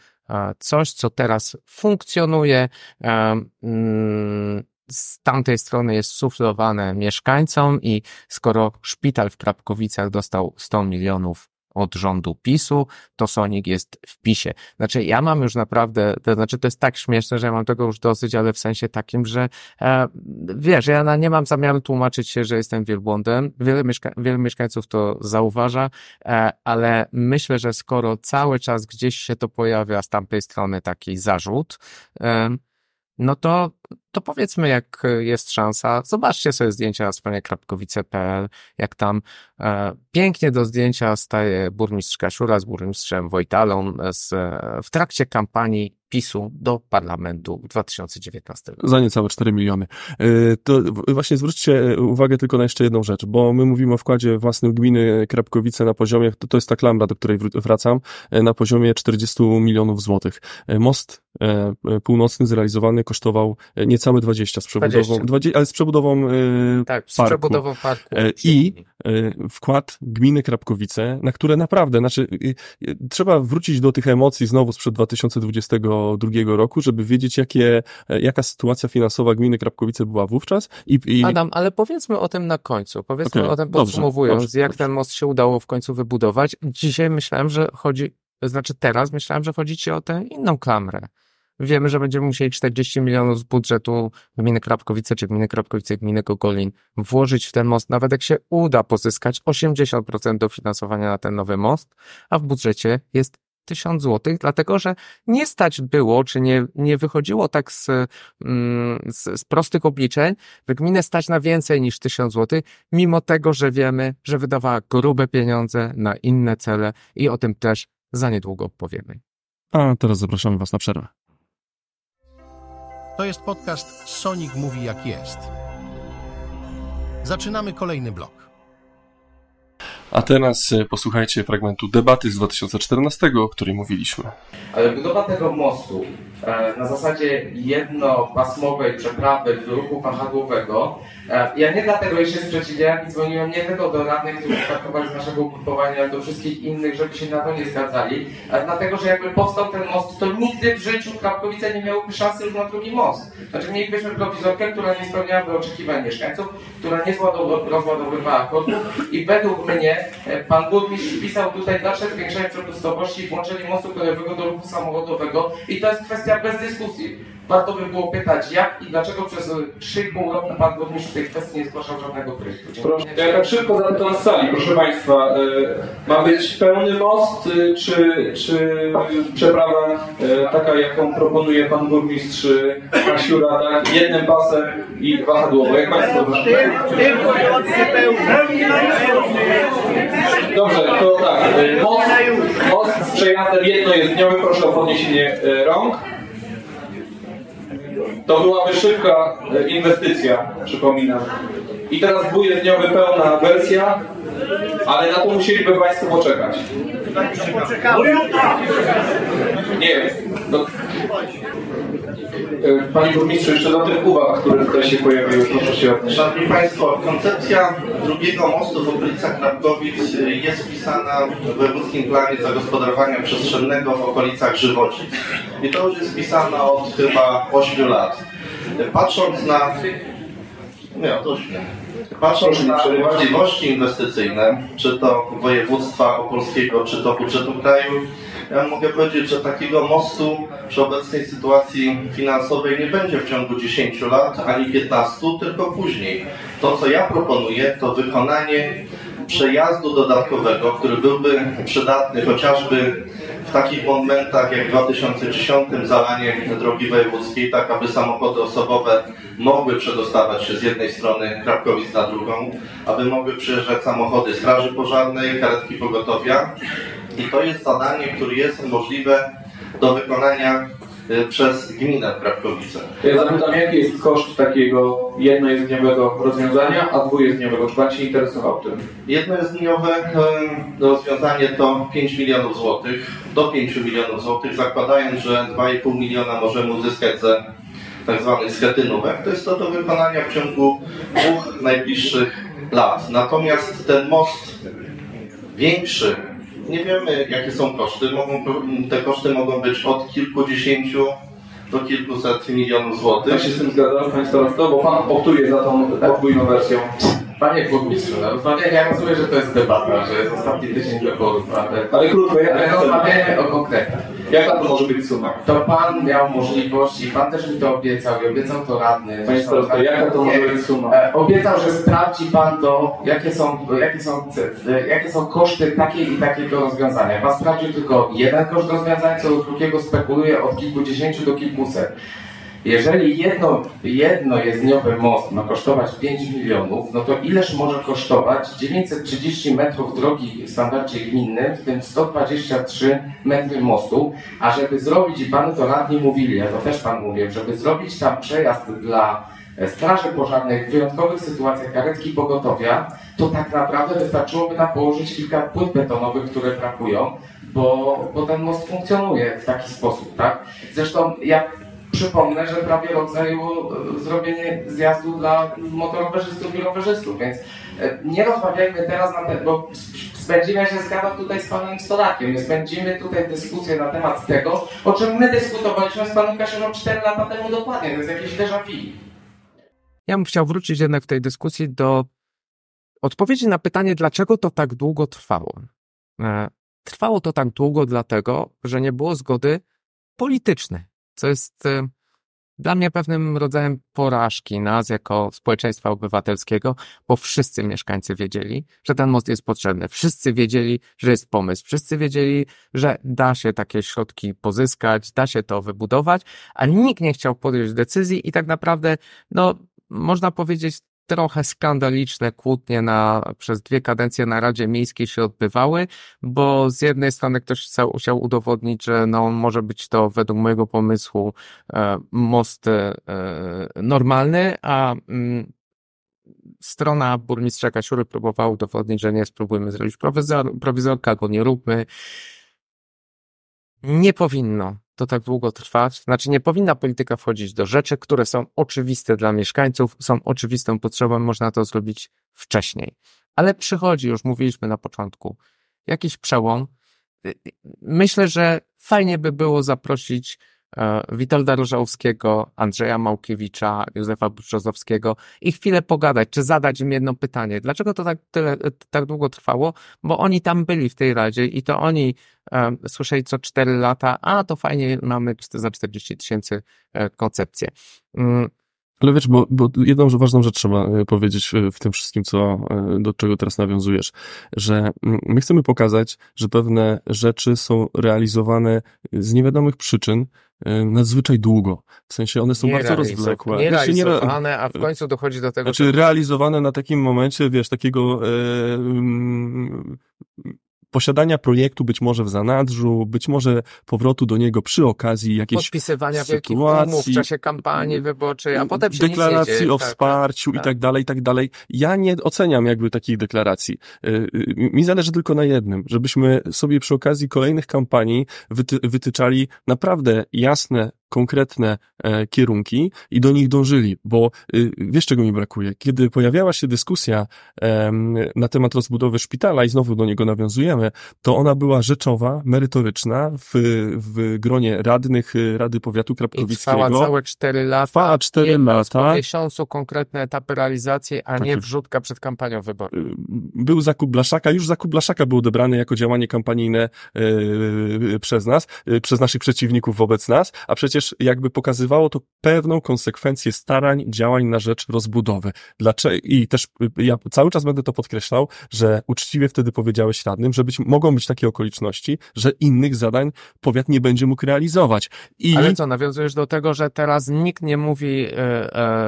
coś, co teraz funkcjonuje, z tamtej strony jest suflowane mieszkańcom i skoro szpital w Krapkowicach dostał sto milionów od rządu PiS-u, to Sonik jest w PiS-ie. Znaczy ja mam już naprawdę, to znaczy to jest tak śmieszne, że ja mam tego już dosyć, ale w sensie takim, że e, wiesz, ja nie mam zamiaru tłumaczyć się, że jestem wielbłądem. Wiele, mieszka- wiele mieszkańców to zauważa, e, ale myślę, że skoro cały czas gdzieś się to pojawia z tamtej strony taki zarzut, e, no to to powiedzmy, jak jest szansa, zobaczcie sobie zdjęcia na stronie krapkowice kropka p l, jak tam e, pięknie do zdjęcia staje burmistrz Kasiura z burmistrzem Wojtalą z, w trakcie kampanii PiSu do parlamentu w dwa tysiące dziewiętnastym roku. Za niecałe cztery miliony. To właśnie zwróćcie uwagę tylko na jeszcze jedną rzecz, bo my mówimy o wkładzie własnym gminy Krapkowice na poziomie, to, to jest ta klamra, do której wracam, na poziomie czterdziestu milionów złotych. Most Północny zrealizowany kosztował niecałe dwadzieścia z przebudową, dwadzieścia ale z przebudową tak, z parku. przebudową parku. I wkład gminy Krapkowice, na które naprawdę, znaczy trzeba wrócić do tych emocji znowu sprzed dwa tysiące dwudziestego drugiego roku, żeby wiedzieć, jakie, jaka sytuacja finansowa gminy Krapkowice była wówczas. I, i... Adam, ale powiedzmy o tym na końcu. Powiedzmy okay, o tym podsumowując, dobrze, dobrze, jak dobrze. ten most się udało w końcu wybudować. Dzisiaj myślałem, że chodzi, znaczy teraz myślałem, że chodzi ci o tę inną klamrę. Wiemy, że będziemy musieli czterdzieści milionów z budżetu gminy Krapkowice, czy gminy Krapkowice, gminy Gogolin włożyć w ten most, nawet jak się uda pozyskać osiemdziesiąt procent dofinansowania na ten nowy most, a w budżecie jest tysiąc złotych, dlatego że nie stać było, czy nie, nie wychodziło tak z, z, z prostych obliczeń, by gminę stać na więcej niż tysiąc złotych, mimo tego, że wiemy, że wydawała grube pieniądze na inne cele i o tym też za niedługo powiemy. A teraz zapraszamy Was na przerwę. To jest podcast Sonik Mówi Jak Jest. Zaczynamy kolejny blok. A teraz posłuchajcie fragmentu debaty z dwa tysiące czternastego, o której mówiliśmy. Ale budowa tego mostu e, na zasadzie jednopasmowej przeprawy w ruchu wahadłowego, e, ja nie dlatego jeszcze sprzeciwiałem i dzwoniłem nie tylko do radnych, którzy startowali z naszego ugrupowania, ale do wszystkich innych, żeby się na to nie zgadzali, ale dlatego, że jakby powstał ten most, to nigdy w życiu Krapkowice nie miałyby szansy już na drugi most. Znaczy mielibyśmy prowizorkę, która nie spełniałaby oczekiwań mieszkańców, która nie zładow- rozładowywała korków i według mnie pan burmistrz pisał tutaj dalsze zwiększenie przepustowości i włączenie mostu kolejowego do ruchu samochodowego i to jest kwestia bez dyskusji. Warto by było pytać, jak i dlaczego przez trzy i pół roku pan burmistrz w tej kwestii nie zgłaszał żadnego projektu. Proszę, ja tak szybko zadam to na sali. Proszę Państwa, ma być pełny most, czy, czy przeprawa taka, jaką proponuje pan burmistrz Kasiura, tak? Jednym pasem i wahadłowo. Jak Państwo proszę? Dobrze, to tak, most, most z przejazdem jednojezdniowym, proszę o podniesienie rąk. To byłaby szybka inwestycja, przypominam. I teraz dwujezdniowy pełna wersja, ale na to musieliby Państwo poczekać. Nie, no. Panie burmistrzu, jeszcze do tych uwag, które tutaj się pojawiły, proszę się odnieść. Szanowni Państwo, koncepcja drugiego mostu w okolicach Krapkowic jest wpisana w wojewódzkim planie zagospodarowania przestrzennego w okolicach Żywocic. I to już jest wpisane od chyba ośmiu lat. Patrząc na... Nie, to Patrząc na możliwości inwestycyjne, czy to województwa opolskiego, czy to budżetu kraju, ja mogę powiedzieć, że takiego mostu przy obecnej sytuacji finansowej nie będzie w ciągu dziesięciu lat, ani piętnastu, tylko później. To, co ja proponuję, to wykonanie przejazdu dodatkowego, który byłby przydatny chociażby w takich momentach jak w dwa tysiące dziesiątym zalanie drogi wojewódzkiej, tak aby samochody osobowe mogły przedostawać się z jednej strony Krapkowic na drugą, aby mogły przyjeżdżać samochody straży pożarnej, karetki pogotowia. I to jest zadanie, które jest możliwe do wykonania przez gminę Krapkowice. Ja zapytam, jaki jest koszt takiego jednojezdniowego rozwiązania, a dwujezdniowego? Czy Pan się interesował tym? Jednojezdniowe rozwiązanie to pięć milionów złotych, do pięciu milionów złotych, zakładając, że dwa i pół miliona możemy uzyskać ze tak zwanych schetynówek. To jest to do wykonania w ciągu dwóch najbliższych lat. Natomiast ten most większy, nie wiemy, jakie są koszty. Mogą, te koszty mogą być od kilkudziesięciu do kilkuset milionów złotych. Ja się z tym zgadzam, Panie Starosto, bo Pan optuje za tą podwójną wersją. Panie burmistrzu, ja rozumiem, że to jest debata, że jest ostatni tydzień wyborów, ale, ale krótko, ale rozmawiamy o konkretach. Jaka to może być suma? To Pan miał możliwość i Pan też mi to obiecał i obiecał to radny. Panie Starosto, jaka to może być suma? Obiecał, że sprawdzi Pan to, jakie są, jakie są, jakie są koszty takiej i takiego rozwiązania. Pan sprawdził tylko jeden koszt rozwiązania, co do drugiego spekuluje od kilkudziesięciu do kilkuset. Jeżeli jedno, jedno jezdniowy most ma kosztować pięć milionów, no to ileż może kosztować dziewięćset trzydzieści metrów drogi w standardzie gminnym, w tym sto dwadzieścia trzy metry mostu, a żeby zrobić, i panu to radni mówili, ja to też pan mówię, żeby zrobić tam przejazd dla straży pożarnych w wyjątkowych sytuacjach, karetki pogotowia, to tak naprawdę wystarczyłoby nam położyć kilka płyt betonowych, które brakują, bo, bo ten most funkcjonuje w taki sposób, tak? Zresztą jak przypomnę, że prawie rok zajęło zrobienie zjazdu dla motorowerzystów i rowerzystów, więc nie rozmawiajmy teraz na ten, bo spędzimy, ja się zgadzam tutaj z panem Sonakiem, my spędzimy tutaj dyskusję na temat tego, o czym my dyskutowaliśmy z panem Kasiurą cztery lata temu dokładnie, to jest jakieś déjà vu. Ja bym chciał wrócić jednak w tej dyskusji do odpowiedzi na pytanie, dlaczego to tak długo trwało. Trwało to tak długo dlatego, że nie było zgody politycznej, co jest dla mnie pewnym rodzajem porażki nas jako społeczeństwa obywatelskiego, bo wszyscy mieszkańcy wiedzieli, że ten most jest potrzebny. Wszyscy wiedzieli, że jest pomysł. Wszyscy wiedzieli, że da się takie środki pozyskać, da się to wybudować, a nikt nie chciał podjąć decyzji i tak naprawdę, no, można powiedzieć, trochę skandaliczne kłótnie na, przez dwie kadencje na Radzie Miejskiej się odbywały, bo z jednej strony ktoś chciał udowodnić, że no może być to według mojego pomysłu e, most e, normalny, a mm, strona burmistrza Kasiury próbowała udowodnić, że nie, spróbujmy zrobić prowizor, prowizorka, go nie róbmy. Nie powinno to tak długo trwać, znaczy nie powinna polityka wchodzić do rzeczy, które są oczywiste dla mieszkańców, są oczywistą potrzebą, można to zrobić wcześniej. Ale przychodzi, już mówiliśmy na początku, jakiś przełom. Myślę, że fajnie by było zaprosić Witolda Rożałowskiego, Andrzeja Małkiewicza, Józefa Brzozowskiego i chwilę pogadać, czy zadać im jedno pytanie. Dlaczego to tak, tyle, tak długo trwało? Bo oni tam byli w tej Radzie i to oni um, słyszeli co cztery lata, a to fajnie, mamy za czterdzieści tysięcy koncepcję. Um, Ale wiesz, bo, bo jedną ważną rzecz trzeba powiedzieć w tym wszystkim, co, do czego teraz nawiązujesz, że my chcemy pokazać, że pewne rzeczy są realizowane z niewiadomych przyczyn nadzwyczaj długo. W sensie one są nie bardzo rozwlekłe. Nie znaczy, realizowane, nie re... a w końcu dochodzi do tego... Znaczy realizowane na takim momencie, wiesz, takiego... Yy... posiadania projektu być może w zanadrzu, być może powrotu do niego przy okazji jakiejś podpisywania sytuacji, wielkich umów w czasie kampanii wyborczej, a potem się deklaracji nic nie dzieje, o tak, wsparciu tak. i tak dalej, i tak dalej. Ja nie oceniam jakby takich deklaracji. Mi zależy tylko na jednym, żebyśmy sobie przy okazji kolejnych kampanii wyty- wytyczali naprawdę jasne, konkretne e, kierunki i do nich dążyli, bo y, wiesz, czego mi brakuje? Kiedy pojawiała się dyskusja e, na temat rozbudowy szpitala i znowu do niego nawiązujemy, to ona była rzeczowa, merytoryczna w, w gronie radnych Rady Powiatu Krapkowickiego. I trwała całe cztery lata. Trwała cztery lata. Po miesiącu konkretne etapy realizacji, a tak, nie wrzutka przed kampanią wyborczą. Był zakup Blaszaka, już zakup Blaszaka był odebrany jako działanie kampanijne e, przez nas, e, przez naszych przeciwników wobec nas, a przecież jakby pokazywało to pewną konsekwencję starań, działań na rzecz rozbudowy. Dlaczego? I też ja cały czas będę to podkreślał, że uczciwie wtedy powiedziałeś radnym, że być, mogą być takie okoliczności, że innych zadań powiat nie będzie mógł realizować. I... Ale co, nawiązujesz do tego, że teraz nikt nie mówi y, y,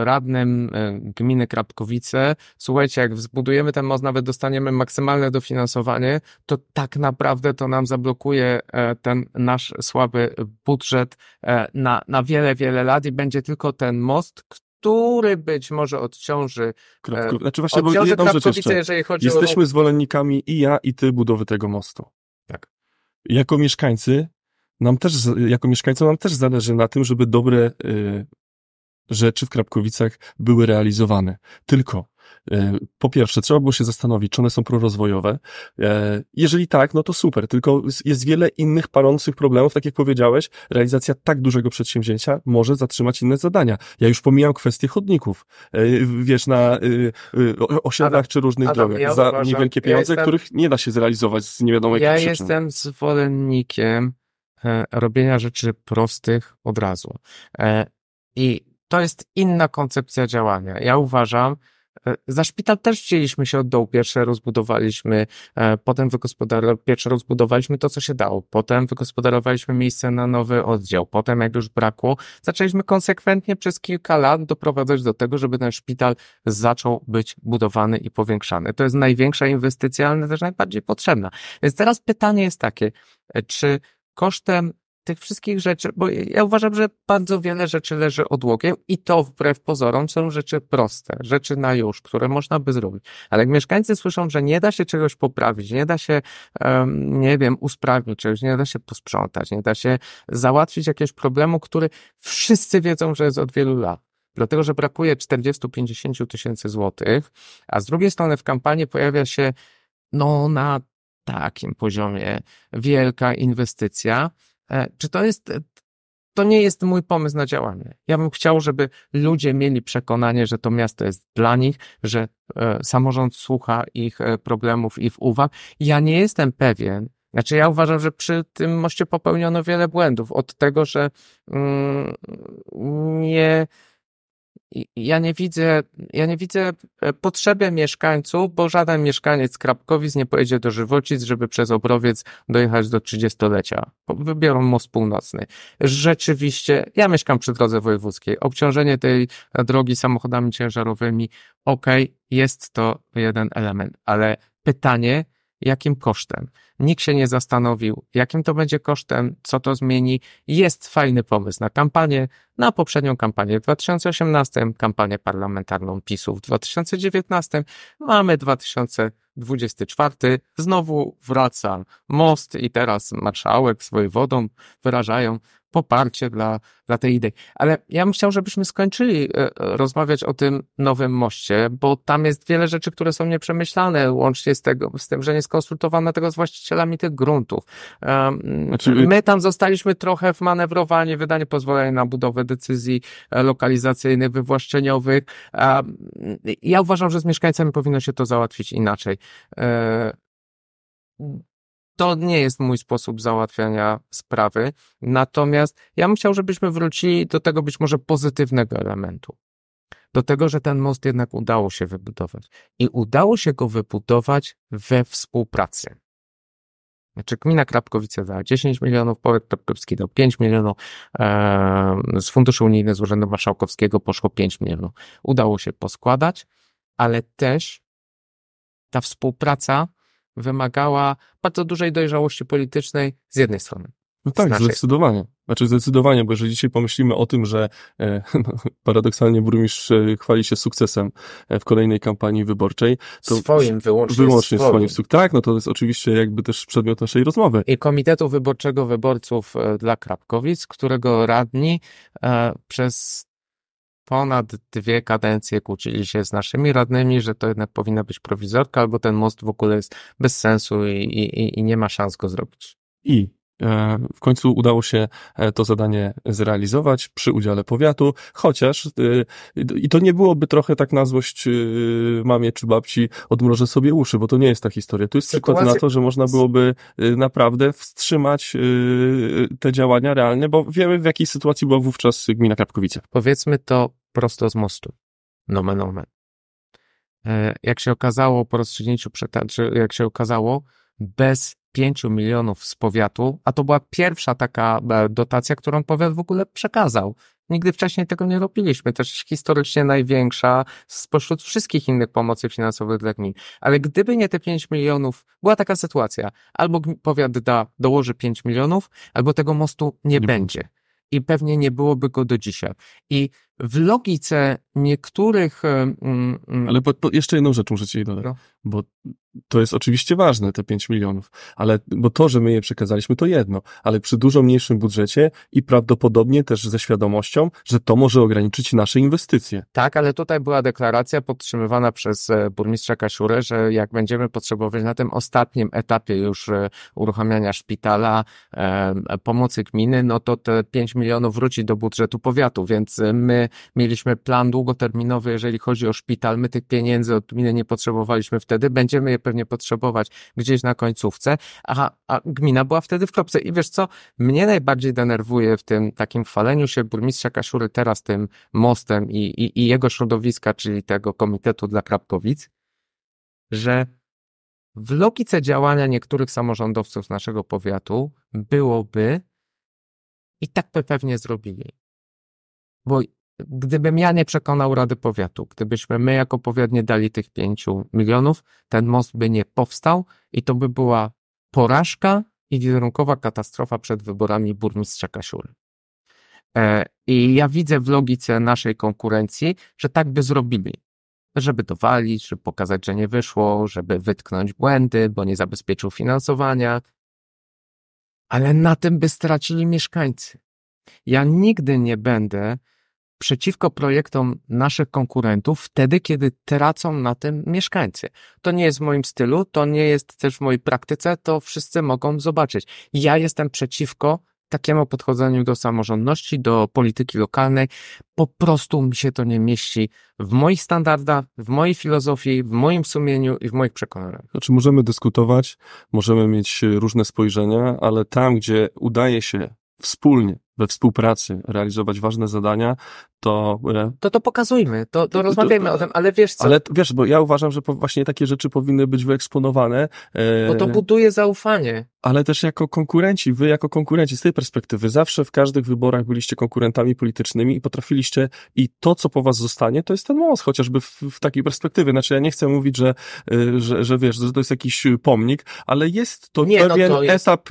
radnym y, gminy Krapkowice, słuchajcie, jak zbudujemy ten most, nawet dostaniemy maksymalne dofinansowanie, to tak naprawdę to nam zablokuje y, ten nasz słaby budżet y, Na, na wiele, wiele lat i będzie tylko ten most, który być może odciąży Krapkowice, znaczy właśnie, bo jedną rzecz jeszcze. Jeżeli chodzi Jesteśmy o... zwolennikami i ja, i ty budowy tego mostu. Tak. Jako mieszkańcy, nam też, jako mieszkańcom nam też zależy na tym, żeby dobre y, rzeczy w Krapkowicach były realizowane. Tylko po pierwsze, trzeba było się zastanowić, czy one są prorozwojowe. Jeżeli tak, no to super, tylko jest wiele innych palących problemów, tak jak powiedziałeś, realizacja tak dużego przedsięwzięcia może zatrzymać inne zadania. Ja już pomijam kwestię chodników, wiesz, na osiedlach Adam, czy różnych Adam, drogach, ja za uważam, niewielkie pieniądze, ja jestem, których nie da się zrealizować z niewiadomej przyczyny. Ja jestem zwolennikiem robienia rzeczy prostych od razu. I to jest inna koncepcja działania. Ja uważam, Za szpital też wzięliśmy się od dołu, pierwsze rozbudowaliśmy, potem wygospodarowaliśmy, pierwsze rozbudowaliśmy to, co się dało, potem wygospodarowaliśmy miejsce na nowy oddział, potem jak już brakło, zaczęliśmy konsekwentnie przez kilka lat doprowadzać do tego, żeby ten szpital zaczął być budowany i powiększany. To jest największa inwestycja, ale też najbardziej potrzebna. Więc teraz pytanie jest takie, czy kosztem tych wszystkich rzeczy, bo ja uważam, że bardzo wiele rzeczy leży odłogiem i to wbrew pozorom są rzeczy proste, rzeczy na już, które można by zrobić. Ale jak mieszkańcy słyszą, że nie da się czegoś poprawić, nie da się, um, nie wiem, usprawnić czegoś, nie da się posprzątać, nie da się załatwić jakiegoś problemu, który wszyscy wiedzą, że jest od wielu lat. Dlatego, że brakuje czterdzieści do pięćdziesięciu tysięcy złotych, a z drugiej strony w kampanii pojawia się no na takim poziomie wielka inwestycja. Czy to jest, to nie jest mój pomysł na działanie. Ja bym chciał, żeby ludzie mieli przekonanie, że to miasto jest dla nich, że e, samorząd słucha ich e, problemów, ich uwag. Ja nie jestem pewien, znaczy ja uważam, że przy tym moście popełniono wiele błędów. Od tego, że mm, nie... Ja nie widzę, ja nie widzę potrzeby mieszkańców, bo żaden mieszkaniec Krapkowic nie pojedzie do Żywocic, żeby przez Obrowiec dojechać do trzydziestolecia. Wybiorą Most Północny. Rzeczywiście, ja mieszkam przy drodze wojewódzkiej. Obciążenie tej drogi samochodami ciężarowymi, okej, okay, jest to jeden element, ale pytanie, jakim kosztem? Nikt się nie zastanowił, jakim to będzie kosztem, co to zmieni. Jest fajny pomysł na kampanię, na poprzednią kampanię w dwa tysiące osiemnastym, kampanię parlamentarną PiSu w dwa tysiące dziewiętnastym, mamy dwa tysiące dwudziesty czwarty, znowu wraca most i teraz marszałek z wojewodą wyrażają poparcie dla, dla tej idei. Ale ja bym chciał, żebyśmy skończyli rozmawiać o tym nowym moście, bo tam jest wiele rzeczy, które są nieprzemyślane, łącznie z, tego, z tym, że nie skonsultowano tego z właścicielami tych gruntów. Znaczy... My tam zostaliśmy trochę wmanewrowani, wydanie pozwolenia na budowę decyzji lokalizacyjnych, wywłaszczeniowych. Ja uważam, że z mieszkańcami powinno się to załatwić inaczej. To nie jest mój sposób załatwiania sprawy, natomiast ja bym chciał, żebyśmy wrócili do tego być może pozytywnego elementu. Do tego, że ten most jednak udało się wybudować. I udało się go wybudować we współpracy. Znaczy gmina Krapkowice dała dziesięć milionów, powiat krapkowicki dał pięć milionów, e, z funduszy unijnych, z Urzędu Marszałkowskiego poszło pięć milionów. Udało się poskładać, ale też ta współpraca wymagała bardzo dużej dojrzałości politycznej z jednej strony. No tak, naszej... zdecydowanie. Znaczy zdecydowanie, bo jeżeli dzisiaj pomyślimy o tym, że e, paradoksalnie burmistrz chwali się sukcesem w kolejnej kampanii wyborczej. To swoim wyłącznie. Wyłącznie swoim. swoim. Tak, no to jest oczywiście jakby też przedmiot naszej rozmowy. I Komitetu Wyborczego Wyborców dla Krapkowic, którego radni e, przez ponad dwie kadencje kłócili się z naszymi radnymi, że to jednak powinna być prowizorka, albo ten most w ogóle jest bez sensu i, i, i nie ma szans go zrobić. I e, w końcu udało się to zadanie zrealizować przy udziale powiatu, chociaż e, i to nie byłoby trochę tak na złość e, mamie czy babci odmrożę sobie uszy, bo to nie jest ta historia. Tu jest Sytuacja... przykład na to, że można byłoby e, naprawdę wstrzymać e, te działania realne, bo wiemy, w jakiej sytuacji była wówczas gmina Krapkowice. Powiedzmy to prosto z mostu. Nomen omen. Jak się okazało, po rozstrzygnięciu przetargu, jak się okazało, bez pięciu milionów z powiatu, a to była pierwsza taka dotacja, którą powiat w ogóle przekazał. Nigdy wcześniej tego nie robiliśmy. Też historycznie największa spośród wszystkich innych pomocy finansowych dla gmin. Ale gdyby nie te pięć milionów, była taka sytuacja. Albo powiat da, dołoży pięć milionów, albo tego mostu nie, nie będzie. I pewnie nie byłoby go do dzisiaj. I w logice niektórych... Mm, mm, ale po, po jeszcze jedną rzecz muszę ci dodać, no. Bo to jest oczywiście ważne, te pięć milionów, ale bo to, że my je przekazaliśmy, to jedno, ale przy dużo mniejszym budżecie i prawdopodobnie też ze świadomością, że to może ograniczyć nasze inwestycje. Tak, ale tutaj była deklaracja podtrzymywana przez burmistrza Kasiurę, że jak będziemy potrzebować na tym ostatnim etapie już uruchamiania szpitala, e, pomocy gminy, no to te pięć milionów wróci do budżetu powiatu, więc my My mieliśmy plan długoterminowy, jeżeli chodzi o szpital. My tych pieniędzy od gminy nie potrzebowaliśmy wtedy. Będziemy je pewnie potrzebować gdzieś na końcówce. A, a gmina była wtedy w klopce. I wiesz co? Mnie najbardziej denerwuje w tym takim chwaleniu się burmistrza Kasiury teraz tym mostem i, i, i jego środowiska, czyli tego Komitetu dla Krapkowic, że w logice działania niektórych samorządowców z naszego powiatu byłoby i tak by pewnie zrobili. Bo gdybym ja nie przekonał Rady Powiatu, gdybyśmy my jako powiat nie dali tych pięciu milionów, ten most by nie powstał i to by była porażka i wizerunkowa katastrofa przed wyborami burmistrza Kasiury. I ja widzę w logice naszej konkurencji, że tak by zrobili. Żeby dowalić, żeby pokazać, że nie wyszło, żeby wytknąć błędy, bo nie zabezpieczył finansowania. Ale na tym by stracili mieszkańcy. Ja nigdy nie będę przeciwko projektom naszych konkurentów wtedy, kiedy tracą na tym mieszkańcy. To nie jest w moim stylu, to nie jest też w mojej praktyce, to wszyscy mogą zobaczyć. Ja jestem przeciwko takiemu podchodzeniu do samorządności, do polityki lokalnej. Po prostu mi się to nie mieści w moich standardach, w mojej filozofii, w moim sumieniu i w moich przekonaniach. Znaczy możemy dyskutować, możemy mieć różne spojrzenia, ale tam, gdzie udaje się wspólnie, we współpracy realizować ważne zadania, to... To to pokazujmy, to, to rozmawiajmy to, o tym, ale wiesz co... Ale wiesz, bo ja uważam, że właśnie takie rzeczy powinny być wyeksponowane. Bo to buduje zaufanie. Ale też jako konkurenci, wy jako konkurenci z tej perspektywy, zawsze w każdych wyborach byliście konkurentami politycznymi i potrafiliście i to, co po was zostanie, to jest ten most, chociażby w, w takiej perspektywie. Znaczy ja nie chcę mówić, że, że, że wiesz, że to jest jakiś pomnik, ale jest to nie, pewien no to jest... etap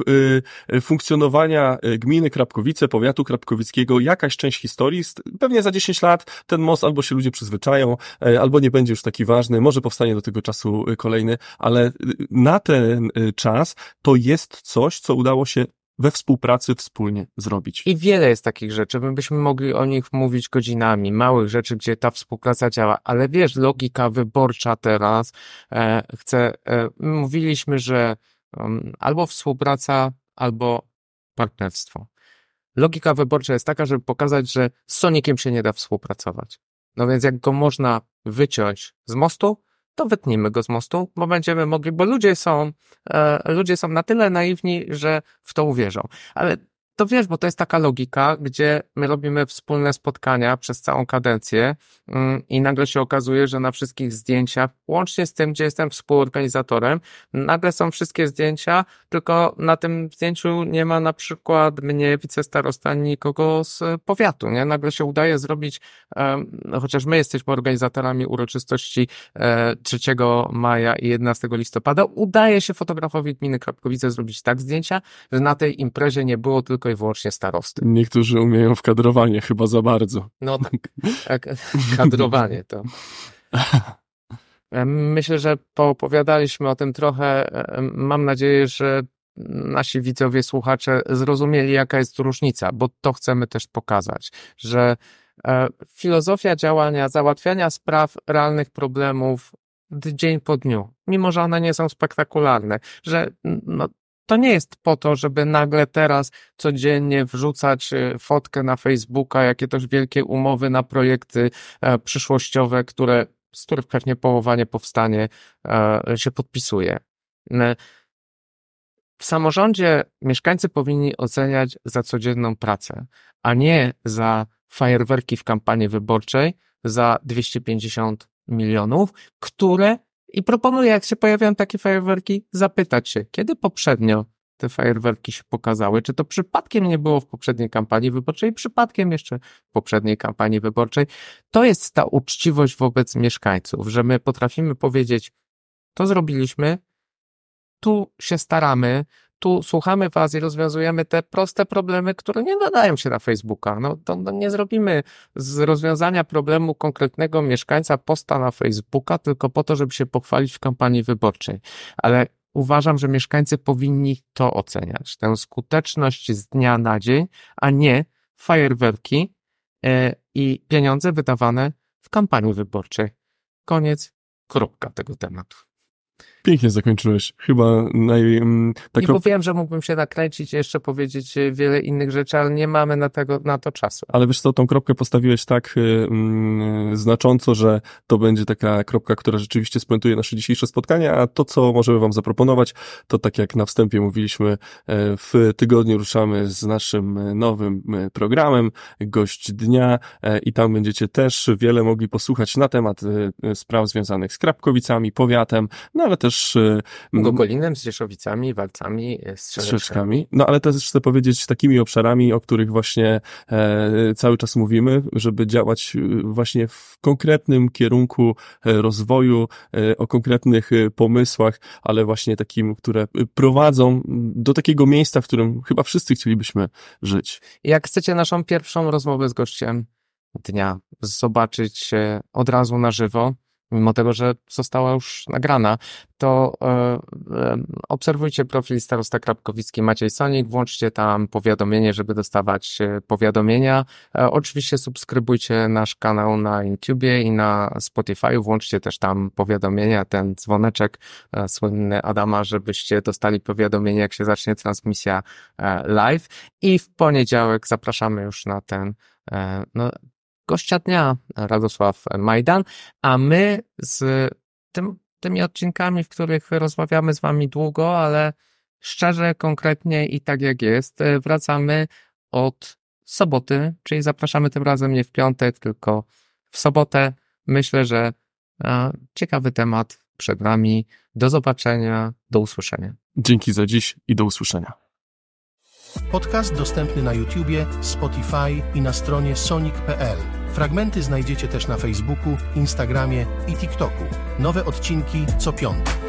y, funkcjonowania gminy Krapkowice, powiatu krapkowickiego, jakaś część historii, pewnie za dziesięć lat ten most albo się ludzie przyzwyczają, albo nie będzie już taki ważny, może powstanie do tego czasu kolejny, ale na ten czas to jest coś, co udało się we współpracy wspólnie zrobić. I wiele jest takich rzeczy, my byśmy mogli o nich mówić godzinami, małych rzeczy, gdzie ta współpraca działa, ale wiesz, logika wyborcza teraz, e, chcę, e, mówiliśmy, że um, albo współpraca, albo partnerstwo. Logika wyborcza jest taka, żeby pokazać, że z Sonikiem się nie da współpracować. No więc jak go można wyciąć z mostu, to wytnijmy go z mostu, bo będziemy mogli, bo ludzie są, e, ludzie są na tyle naiwni, że w to uwierzą. Ale to wiesz, bo to jest taka logika, gdzie my robimy wspólne spotkania przez całą kadencję mm, i nagle się okazuje, że na wszystkich zdjęciach, łącznie z tym, gdzie jestem współorganizatorem, nagle są wszystkie zdjęcia, tylko na tym zdjęciu nie ma na przykład mnie, wicestarosta, nikogo z powiatu, nie? Nagle się udaje zrobić, e, chociaż my jesteśmy organizatorami uroczystości e, trzeciego maja i jedenastego listopada, udaje się fotografowi gminy Krapkowice zrobić tak zdjęcia, że na tej imprezie nie było tylko i wyłącznie starosty. Niektórzy umieją w kadrowanie chyba za bardzo. No tak, kadrowanie to. Myślę, że poopowiadaliśmy o tym trochę. Mam nadzieję, że nasi widzowie, słuchacze zrozumieli, jaka jest różnica, bo to chcemy też pokazać, że filozofia działania, załatwiania spraw, realnych problemów dzień po dniu, mimo że one nie są spektakularne, że no, to nie jest po to, żeby nagle teraz codziennie wrzucać fotkę na Facebooka, jakie też wielkie umowy na projekty przyszłościowe, które, z których pewnie połowa nie powstanie, się podpisuje. W samorządzie mieszkańcy powinni oceniać za codzienną pracę, a nie za fajerwerki w kampanii wyborczej za dwieście pięćdziesiąt milionów, które... I proponuję, jak się pojawiają takie fajerwerki, zapytać się, kiedy poprzednio te fajerwerki się pokazały, czy to przypadkiem nie było w poprzedniej kampanii wyborczej, przypadkiem jeszcze w poprzedniej kampanii wyborczej. To jest ta uczciwość wobec mieszkańców, że my potrafimy powiedzieć, to zrobiliśmy, tu się staramy, tu słuchamy was i rozwiązujemy te proste problemy, które nie nadają się na Facebooka. No to, to nie zrobimy z rozwiązania problemu konkretnego mieszkańca posta na Facebooka tylko po to, żeby się pochwalić w kampanii wyborczej. Ale uważam, że mieszkańcy powinni to oceniać. Tę skuteczność z dnia na dzień, a nie fajerwerki yy, i pieniądze wydawane w kampanii wyborczej. Koniec, kropka tego tematu. Pięknie zakończyłeś. Chyba naj... Tak I powiem, że mógłbym się nakręcić i jeszcze powiedzieć wiele innych rzeczy, ale nie mamy na, tego, na to czasu. Ale wiesz co, tą kropkę postawiłeś tak mm, znacząco, że to będzie taka kropka, która rzeczywiście spuentuje nasze dzisiejsze spotkanie, a to, co możemy wam zaproponować, to tak jak na wstępie mówiliśmy, w tygodniu ruszamy z naszym nowym programem Gość Dnia i tam będziecie też wiele mogli posłuchać na temat spraw związanych z Krapkowicami, powiatem, no ale też Gogolinem, z Rzeszowicami, Walcami, Strzeleczkami. No ale też chcę powiedzieć takimi obszarami, o których właśnie e, cały czas mówimy, żeby działać właśnie w konkretnym kierunku rozwoju, e, o konkretnych pomysłach, ale właśnie takim, które prowadzą do takiego miejsca, w którym chyba wszyscy chcielibyśmy żyć. Jak chcecie naszą pierwszą rozmowę z gościem dnia zobaczyć od razu na żywo, mimo tego, że została już nagrana, to y, y, obserwujcie profil starosta krapkowicki Maciej Sonik, włączcie tam powiadomienie, żeby dostawać powiadomienia. E, oczywiście subskrybujcie nasz kanał na YouTubie i na Spotify, włączcie też tam powiadomienia, ten dzwoneczek e, słynny Adama, żebyście dostali powiadomienie, jak się zacznie transmisja e, live. I w poniedziałek zapraszamy już na ten e, no, Gościa dnia, Radosław Majdan, a my z tym, tymi odcinkami, w których rozmawiamy z wami długo, ale szczerze, konkretnie i tak jak jest, wracamy od soboty, czyli zapraszamy tym razem nie w piątek, tylko w sobotę. Myślę, że ciekawy temat przed nami. Do zobaczenia, do usłyszenia. Dzięki za dziś i do usłyszenia. Podcast dostępny na YouTubie, Spotify i na stronie sonik kropka p l. Fragmenty znajdziecie też na Facebooku, Instagramie i TikToku. Nowe odcinki co piątek.